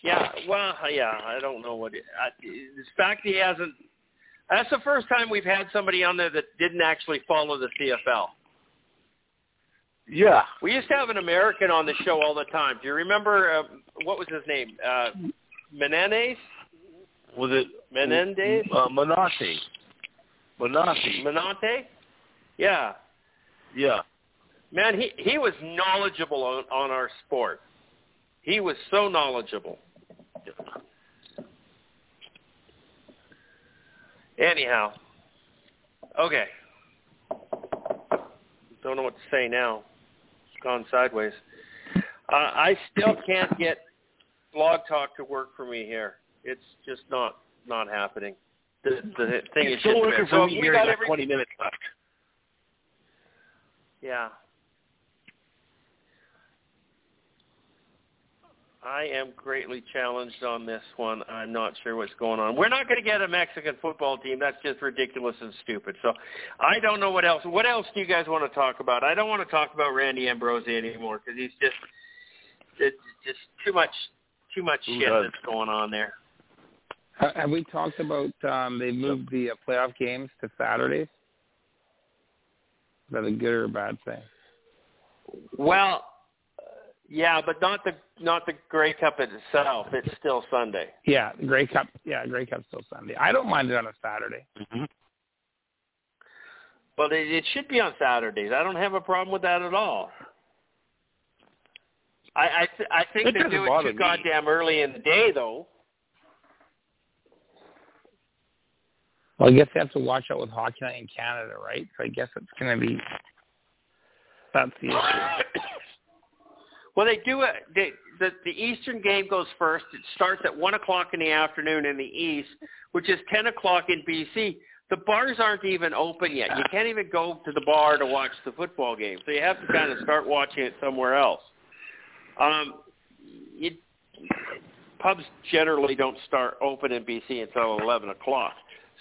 Yeah, well, yeah, I don't know what... It, I, in fact, he hasn't... That's the first time we've had somebody on there that didn't actually follow the C F L. Yeah. We used to have an American on the show all the time. Do you remember, uh, what was his name? Uh, Menendez? Was it? Menendez? Uh, Menate. Menate. Menate? Yeah. Yeah. Man, he, he was knowledgeable on, on our sport. He was so knowledgeable. Anyhow. Okay. Don't know what to say now. Gone sideways. Uh, I still can't get Blog Talk to work for me here. It's just not not happening. The, the thing it's is still working for me. We got every twenty minutes left. Yeah. I am greatly challenged on this one. I'm not sure what's going on. We're not going to get a Mexican football team. That's just ridiculous and stupid. So I don't know what else. What else do you guys want to talk about? I don't want to talk about Randy Ambrosie anymore because he's just it's just too much Too much shit that's going on there. Have we talked about um, they moved the uh, playoff games to Saturdays? Is that a good or a bad thing? Well, uh, yeah, but not the not the Grey Cup itself. It's still Sunday. Yeah, the Grey Cup. Yeah, Grey Cup's still Sunday. I don't mind it on a Saturday. Mm-hmm. Well, it, it should be on Saturdays. I don't have a problem with that at all. I I, th- I think it they do it too me. goddamn early in the day, though. Well, I guess they have to watch out with Hockey Night in Canada, right? So I guess it's going to be – that's the issue. Well, they do – they the, the Eastern game goes first. It starts at one o'clock in the afternoon in the East, which is ten o'clock in B C. The bars aren't even open yet. You can't even go to the bar to watch the football game. So you have to kind of start watching it somewhere else. Um, you, pubs generally don't start open in B C until eleven o'clock.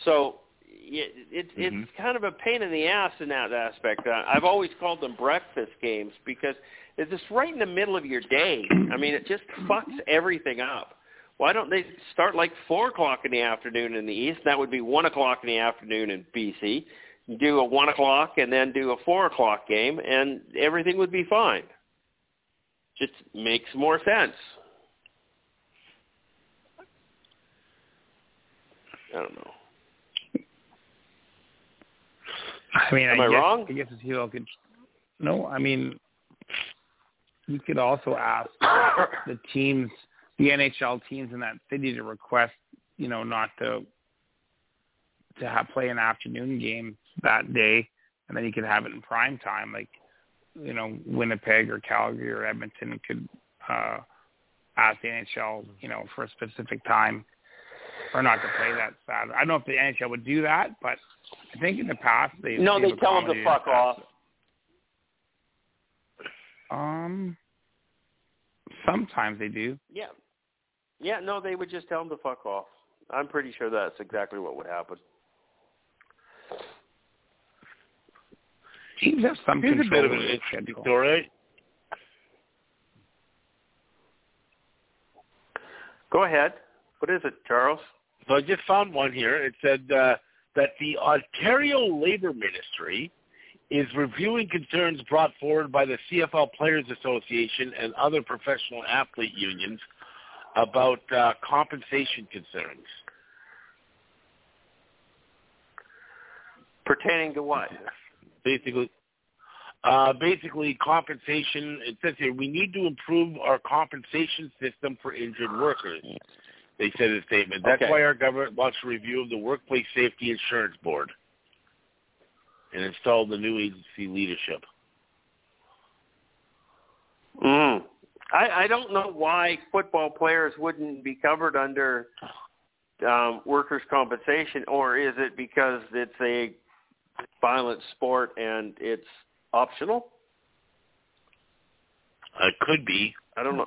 So it, it, mm-hmm. it's kind of a pain in the ass in that aspect. Uh, I've always called them breakfast games because it's just right in the middle of your day. I mean, it just fucks everything up. Why don't they start like four o'clock in the afternoon in the East? That would be one o'clock in the afternoon in B C. Do a one o'clock and then do a four o'clock game, and everything would be fine. Just makes more sense. I don't know. I mean, Am I, I guess, wrong? I guess if you all could. No, I mean, you could also ask the teams, the N H L teams in that city, to request, you know, not to to have, play an afternoon game that day, and then you could have it in prime time. Like, you know, Winnipeg or Calgary or Edmonton could uh, ask the N H L, you know, for a specific time, or not to play that Saturday. I don't know if the N H L would do that, but I think in the past they no, they tell them to fuck off. Um, sometimes they do. Yeah, yeah. No, they would just tell them to fuck off. I'm pretty sure that's exactly what would happen. Teams have some Here's control a bit of an interesting schedule. Story. Go ahead. What is it, Charles? So I just found one here. It said uh, that the Ontario Labour Ministry is reviewing concerns brought forward by the C F L Players Association and other professional athlete unions about uh, compensation concerns. Pertaining to what? Basically, uh, basically compensation. It says here, we need to improve our compensation system for injured workers. They said a statement. That's okay. Why our government launched a review of the Workplace Safety Insurance Board and installed the new agency leadership. Mm. I, I don't know why football players wouldn't be covered under um, workers' compensation, or is it because it's a violent sport and it's optional? It could be. I don't know.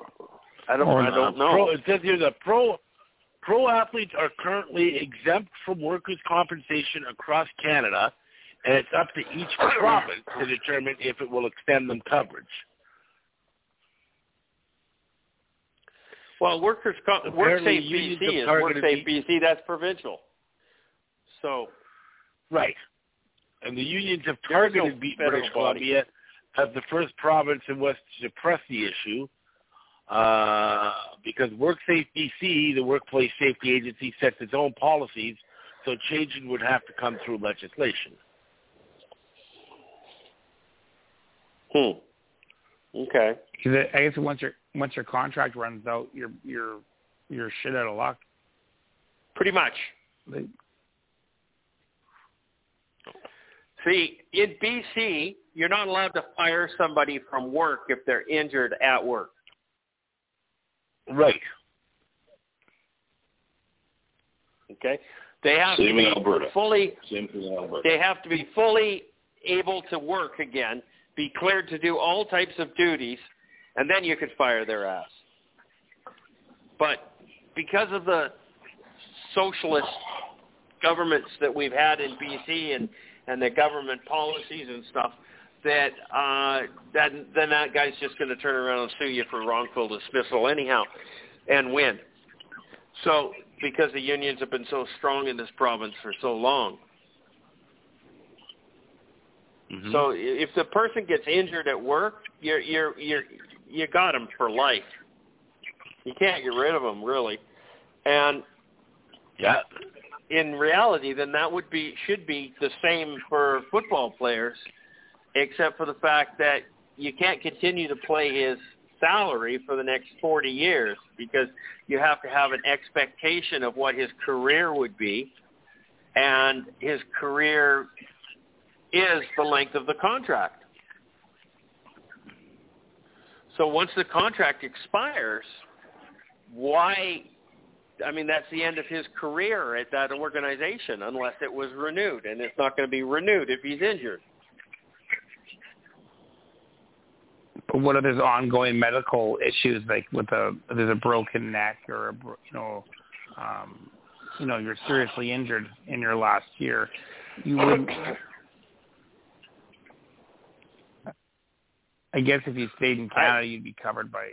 I don't. I don't know. Pro, it says here that pro. Pro athletes are currently exempt from workers' compensation across Canada, and it's up to each province to determine if it will extend them coverage. Well, workers' comp- WorkSafe B C is WorkSafe B C. That's provincial. So, right. And the unions have targeted British Columbia as the first province in West to press the issue. Uh, because WorkSafe B C, the Workplace Safety Agency, sets its own policies, so changing would have to come through legislation. Hmm. Okay. I guess once your once your contract runs out, you're you're you're shit out of luck. Pretty much. They... See, in B C, you're not allowed to fire somebody from work if they're injured at work. Right. Okay. They have Same to be in Alberta. fully. Same in Alberta. They have to be fully able to work again, be cleared to do all types of duties, and then you could fire their ass. But because of the socialist governments that we've had in B C and and the government policies and stuff, that uh, that then that guy's just going to turn around and sue you for wrongful dismissal anyhow. and win. So because the unions have been so strong in this province for so long. Mm-hmm. So if the person gets injured at work, you're you're you're you got them for life. You can't get rid of them, really. And yeah, in reality, then that would be should be the same for football players, except for the fact that you can't continue to play his salary for the next forty years because you have to have an expectation of what his career would be, and his career is the length of the contract. So once the contract expires, why – I mean, that's the end of his career at that organization unless it was renewed, and it's not going to be renewed if he's injured. What if there's ongoing medical issues, like with a there's a broken neck or a, you know, um, you know, you're seriously injured in your last year? You wouldn't. I guess if you stayed in Canada, you'd be covered by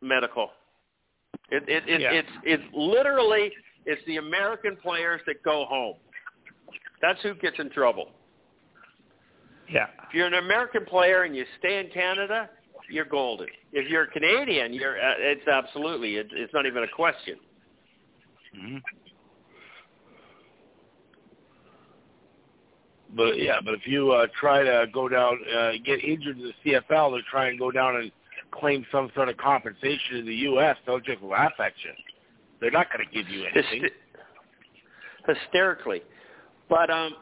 medical. It it, it yeah. it's it's literally it's the American players that go home. That's who gets in trouble. Yeah. If you're an American player and you stay in Canada, you're golden. If you're a Canadian, you're uh, it's absolutely it, it's not even a question. Mm-hmm. But yeah, but if you uh, try to go down, uh, get injured in the C F L, they'll try and go down and claim some sort of compensation in the U S. They'll just laugh at you. They're not going to give you anything. Hyster- hysterically, but um.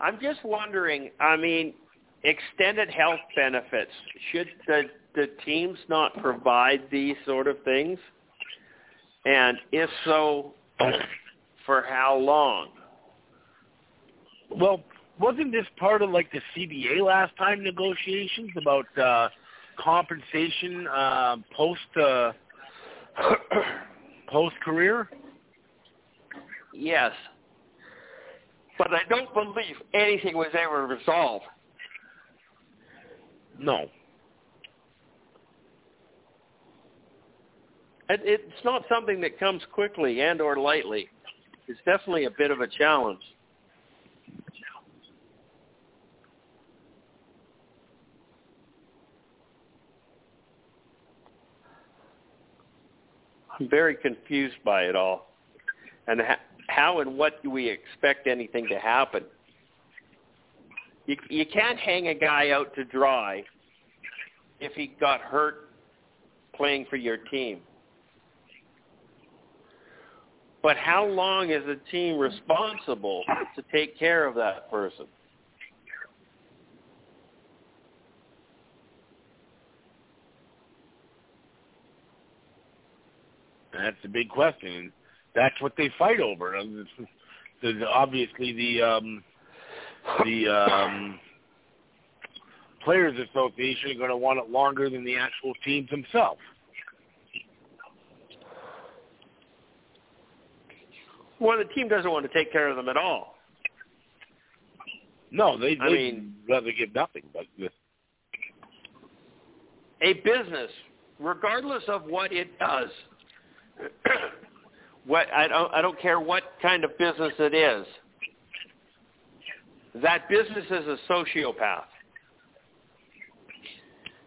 I'm just wondering, I mean, extended health benefits, should the, the teams not provide these sort of things? And if so, for how long? Well, wasn't this part of like the C B A last time negotiations about uh, compensation uh, post, uh, post-career? Yes. But I don't believe anything was ever resolved. No. It, it's not something that comes quickly and or lightly. It's definitely a bit of a challenge. I'm very confused by it all. And ha- How and what do we expect anything to happen? You, you can't hang a guy out to dry if he got hurt playing for your team. But how long is the team responsible to take care of that person? That's a big question. That's what they fight over. Obviously, the um, the um, Players Association are going to want it longer than the actual teams themselves. Well, the team doesn't want to take care of them at all. No, they'd I mean, rather give nothing. But a business, regardless of what it does, What I don't, I don't care what kind of business it is. That business is a sociopath.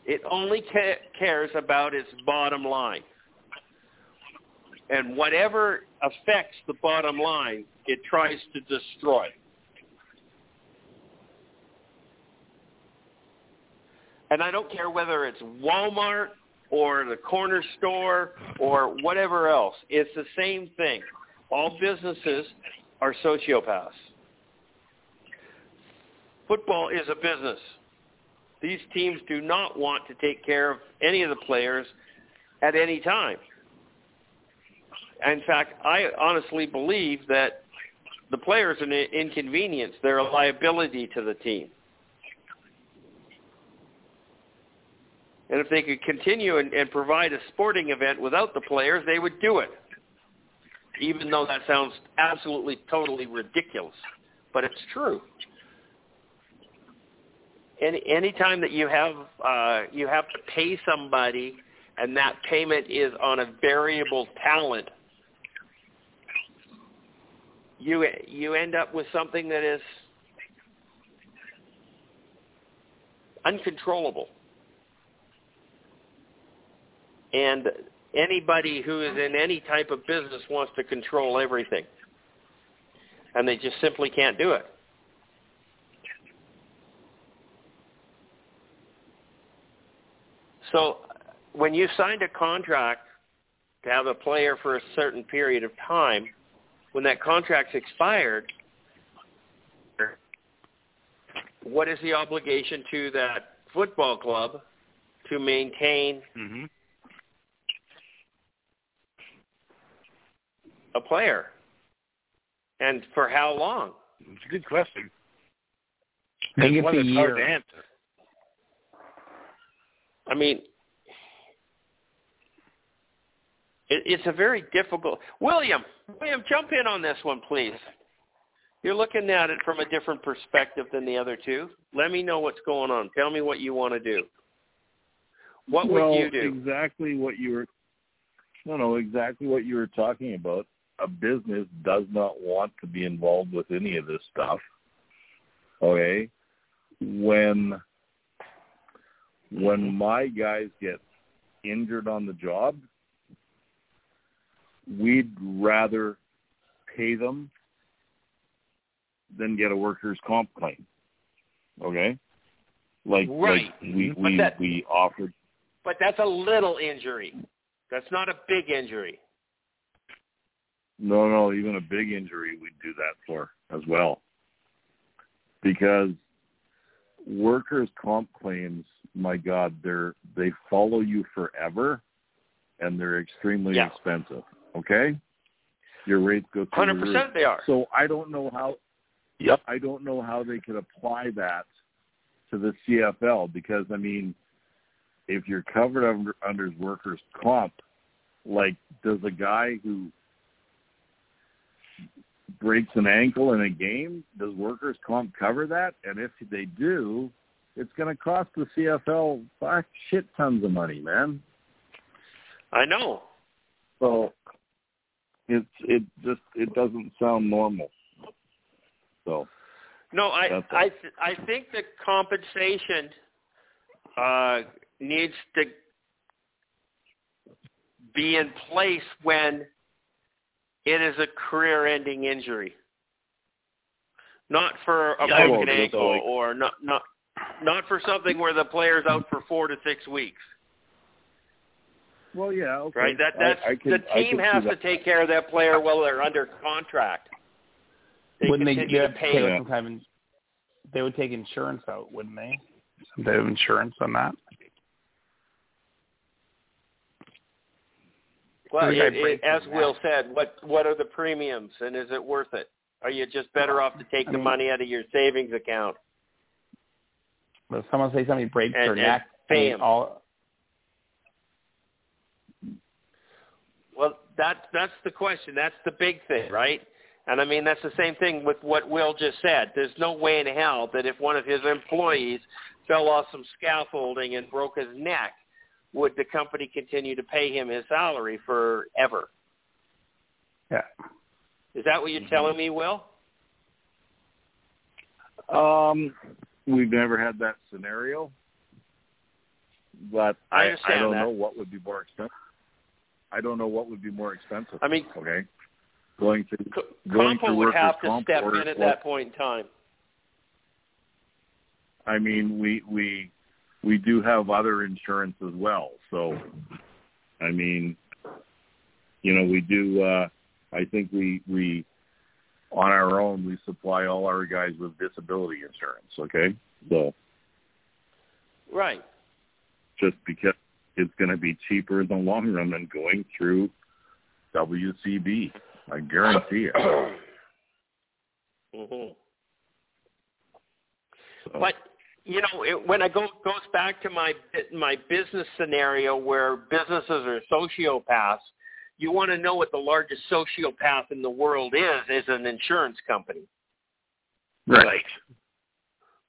It only ca- cares about its bottom line. And whatever affects the bottom line, it tries to destroy. And I don't care whether it's Walmart or the corner store, or whatever else. It's the same thing. All businesses are sociopaths. Football is a business. These teams do not want to take care of any of the players at any time. In fact, I honestly believe that the players are an inconvenience. They're a liability to the team. And if they could continue and, and provide a sporting event without the players, they would do it. Even though that sounds absolutely, totally ridiculous. but it's true. Any anytime that you have uh, you have to pay somebody, and that payment is on a variable talent, you you end up with something that is uncontrollable. And anybody who is in any type of business wants to control everything, and they just simply can't do it. So when you signed a contract to have a player for a certain period of time, when that contract's expired, what is the obligation to that football club to maintain mm-hmm. a player? And for how long? It's a good question. I think it's a year. Answer. I mean, it, it's a very difficult. William, William, jump in on this one, please. You're looking at it from a different perspective than the other two. Let me know what's going on. Tell me what you want to do. What well, would you do? Exactly what you were. No, no, exactly what you were talking about. A business does not want to be involved with any of this stuff. Okay, when when my guys get injured on the job, we'd rather pay them than get a workers' comp claim. Okay, like, right. like we we, that, we offered. But that's a little injury. That's not a big injury. No, no, even a big injury we'd do that for as well. Because workers' comp claims, my God, they're they follow you forever, and they're extremely yeah. expensive, okay? Your rates go through one hundred percent the roof. They are. So I don't know how yep. I don't know how they could apply that to the C F L because, I mean, if you're covered under, under workers' comp, like, does a guy who breaks an ankle in a game, does workers' comp cover that? And if they do, it's going to cost the C F L fuck shit tons of money, man. I know. So it's it just it doesn't sound normal. So no, I I th- I think the compensation uh, needs to be in place when it is a career-ending injury, not for a yeah, broken ankle like, or not not not for something where the player's out for four to six weeks. Well, yeah, okay. Right. That that's I, I can, the team has to take care of that player while they're under contract. They wouldn't they get paid? Yeah. Sometimes they would take insurance out, wouldn't they? Some type of insurance on that. Well, it, it, as Will said, what what are the premiums, and is it worth it? Are you just better off to take I the mean, money out of your savings account? Well, someone say somebody breaks and, their and neck, pay them. All... Well, that's that's the question. That's the big thing, right? And I mean, that's the same thing with what Will just said. There's no way in hell that if one of his employees fell off some scaffolding and broke his neck, would the company continue to pay him his salary forever? Yeah. Is that what you're mm-hmm. telling me, Will? Um, we've never had that scenario, but I, I don't that. know what would be more expensive. I don't know what would be more expensive. I mean, okay, going to co- going to would have to step in at what, that point in time. I mean, we we. We do have other insurance as well. So, I mean, you know, we do, uh, I think we, we, on our own, we supply all our guys with disability insurance, okay? So. Right. Just because it's going to be cheaper in the long run than going through W C B. I guarantee it. Mm-hmm. So. But. You know, it, when I go goes back to my my business scenario where businesses are sociopaths, you want to know what the largest sociopath in the world is, is an insurance company. Right. Like,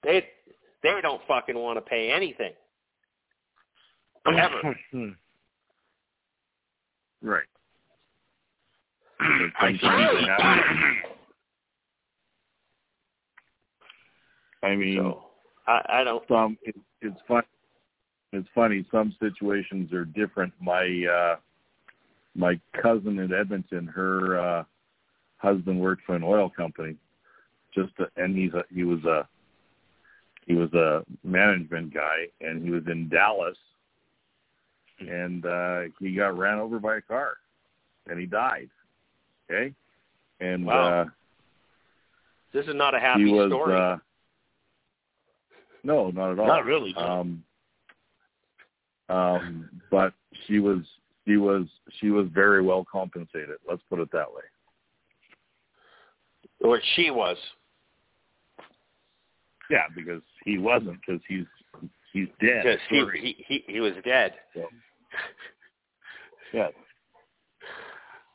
they they don't fucking want to pay anything. Ever. Right. I, I mean, so, I, I don't. Some it, it's fun. It's funny. Some situations are different. My uh, my cousin in Edmonton, her uh, husband worked for an oil company. Just to, and he's a, he was a he was a management guy, and he was in Dallas, and uh, he got ran over by a car, and he died. Okay, and wow. uh, this is not a happy he was, story. Uh, No, not at all. Not really. Um, um, but she was, she was, she was very well compensated. Let's put it that way. Or she was. Yeah, because he wasn't, because he's he's dead. Because he, he he he was dead. So, yeah.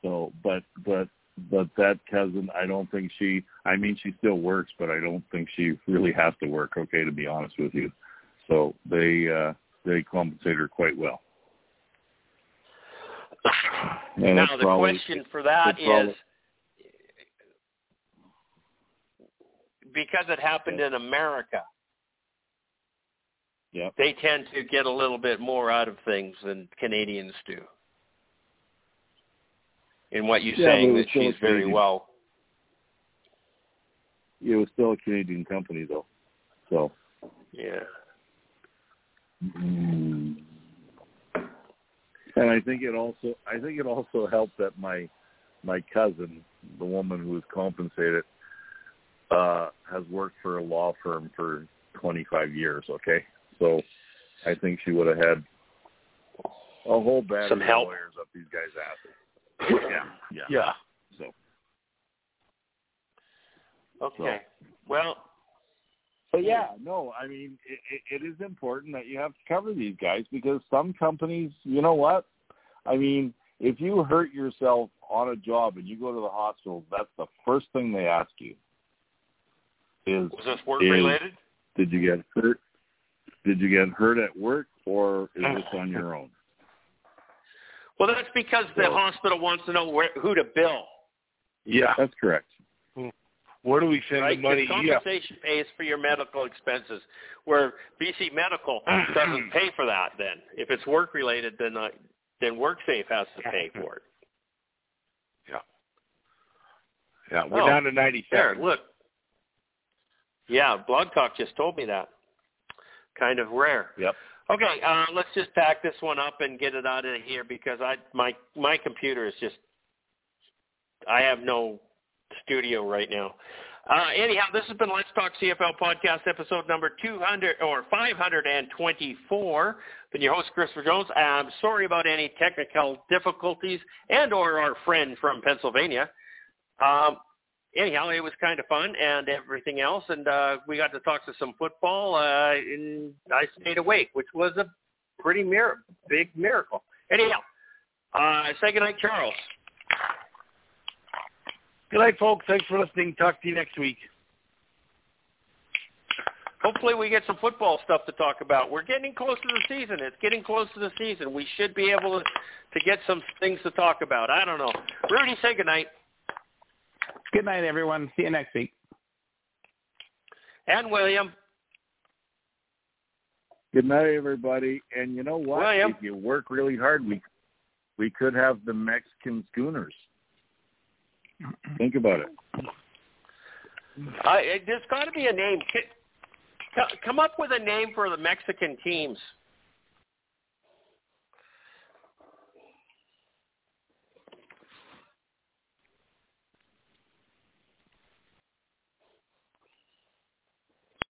So, but but. But that cousin, I don't think she, I mean, she still works, but I don't think she really has to work, okay, to be honest with you. So they uh, they compensate her quite well. And now, the probably, question for that is, probably, because it happened yeah. in America, yeah. they tend to get a little bit more out of things than Canadians do. In what you're yeah, saying, that she's very well. It was still a Canadian company, though. So. Yeah. Mm. And I think it also, I think it also helped that my, my cousin, the woman who was compensated, uh, has worked for a law firm for twenty-five years. Okay, so I think she would have had a whole battery Some help. of lawyers up these guys' asses. Yeah, yeah. Yeah. So. Okay. So. Well. But yeah, no, I mean, it, it, it is important that you have to cover these guys, because some companies, you know what? I mean, if you hurt yourself on a job and you go to the hospital, that's the first thing they ask you. Is, Was this work is, related? Did you get hurt? Did you get hurt at work, or is this on your own? Well, that's because the so, hospital wants to know where, who to bill. Yeah, that's correct. Where do we send right? the money? The compensation yeah. pays for your medical expenses, where B C Medical doesn't pay for that then. If it's work-related, then uh, then WorkSafe has to pay for it. Yeah. Yeah, we're oh, down to ninety-seven. There, look. Yeah, Blog Talk just told me that. Kind of rare. Yep. Okay, uh, let's just pack this one up and get it out of here, because I my my computer is just – I have no studio right now. Uh, anyhow, this has been Let's Talk C F L Podcast, episode number two hundred or five hundred twenty-four. Been your host, Christopher Jones. I'm sorry about any technical difficulties and or our friend from Pennsylvania. Um, anyhow, it was kind of fun and everything else, and uh, we got to talk to some football, uh, and I stayed awake, which was a pretty mir- big miracle. Anyhow, uh, say goodnight, Charles. Good night, folks. Thanks for listening. Talk to you next week. Hopefully we get some football stuff to talk about. We're getting close to the season. It's getting close to the season. We should be able to, to get some things to talk about. I don't know. Rudy, say goodnight. Good night, everyone. See you next week. And William. Good night, everybody. And you know what? William. If you work really hard, we we could have the Mexican Schooners. Think about it. I, there's got to be a name. Come up with a name for the Mexican teams.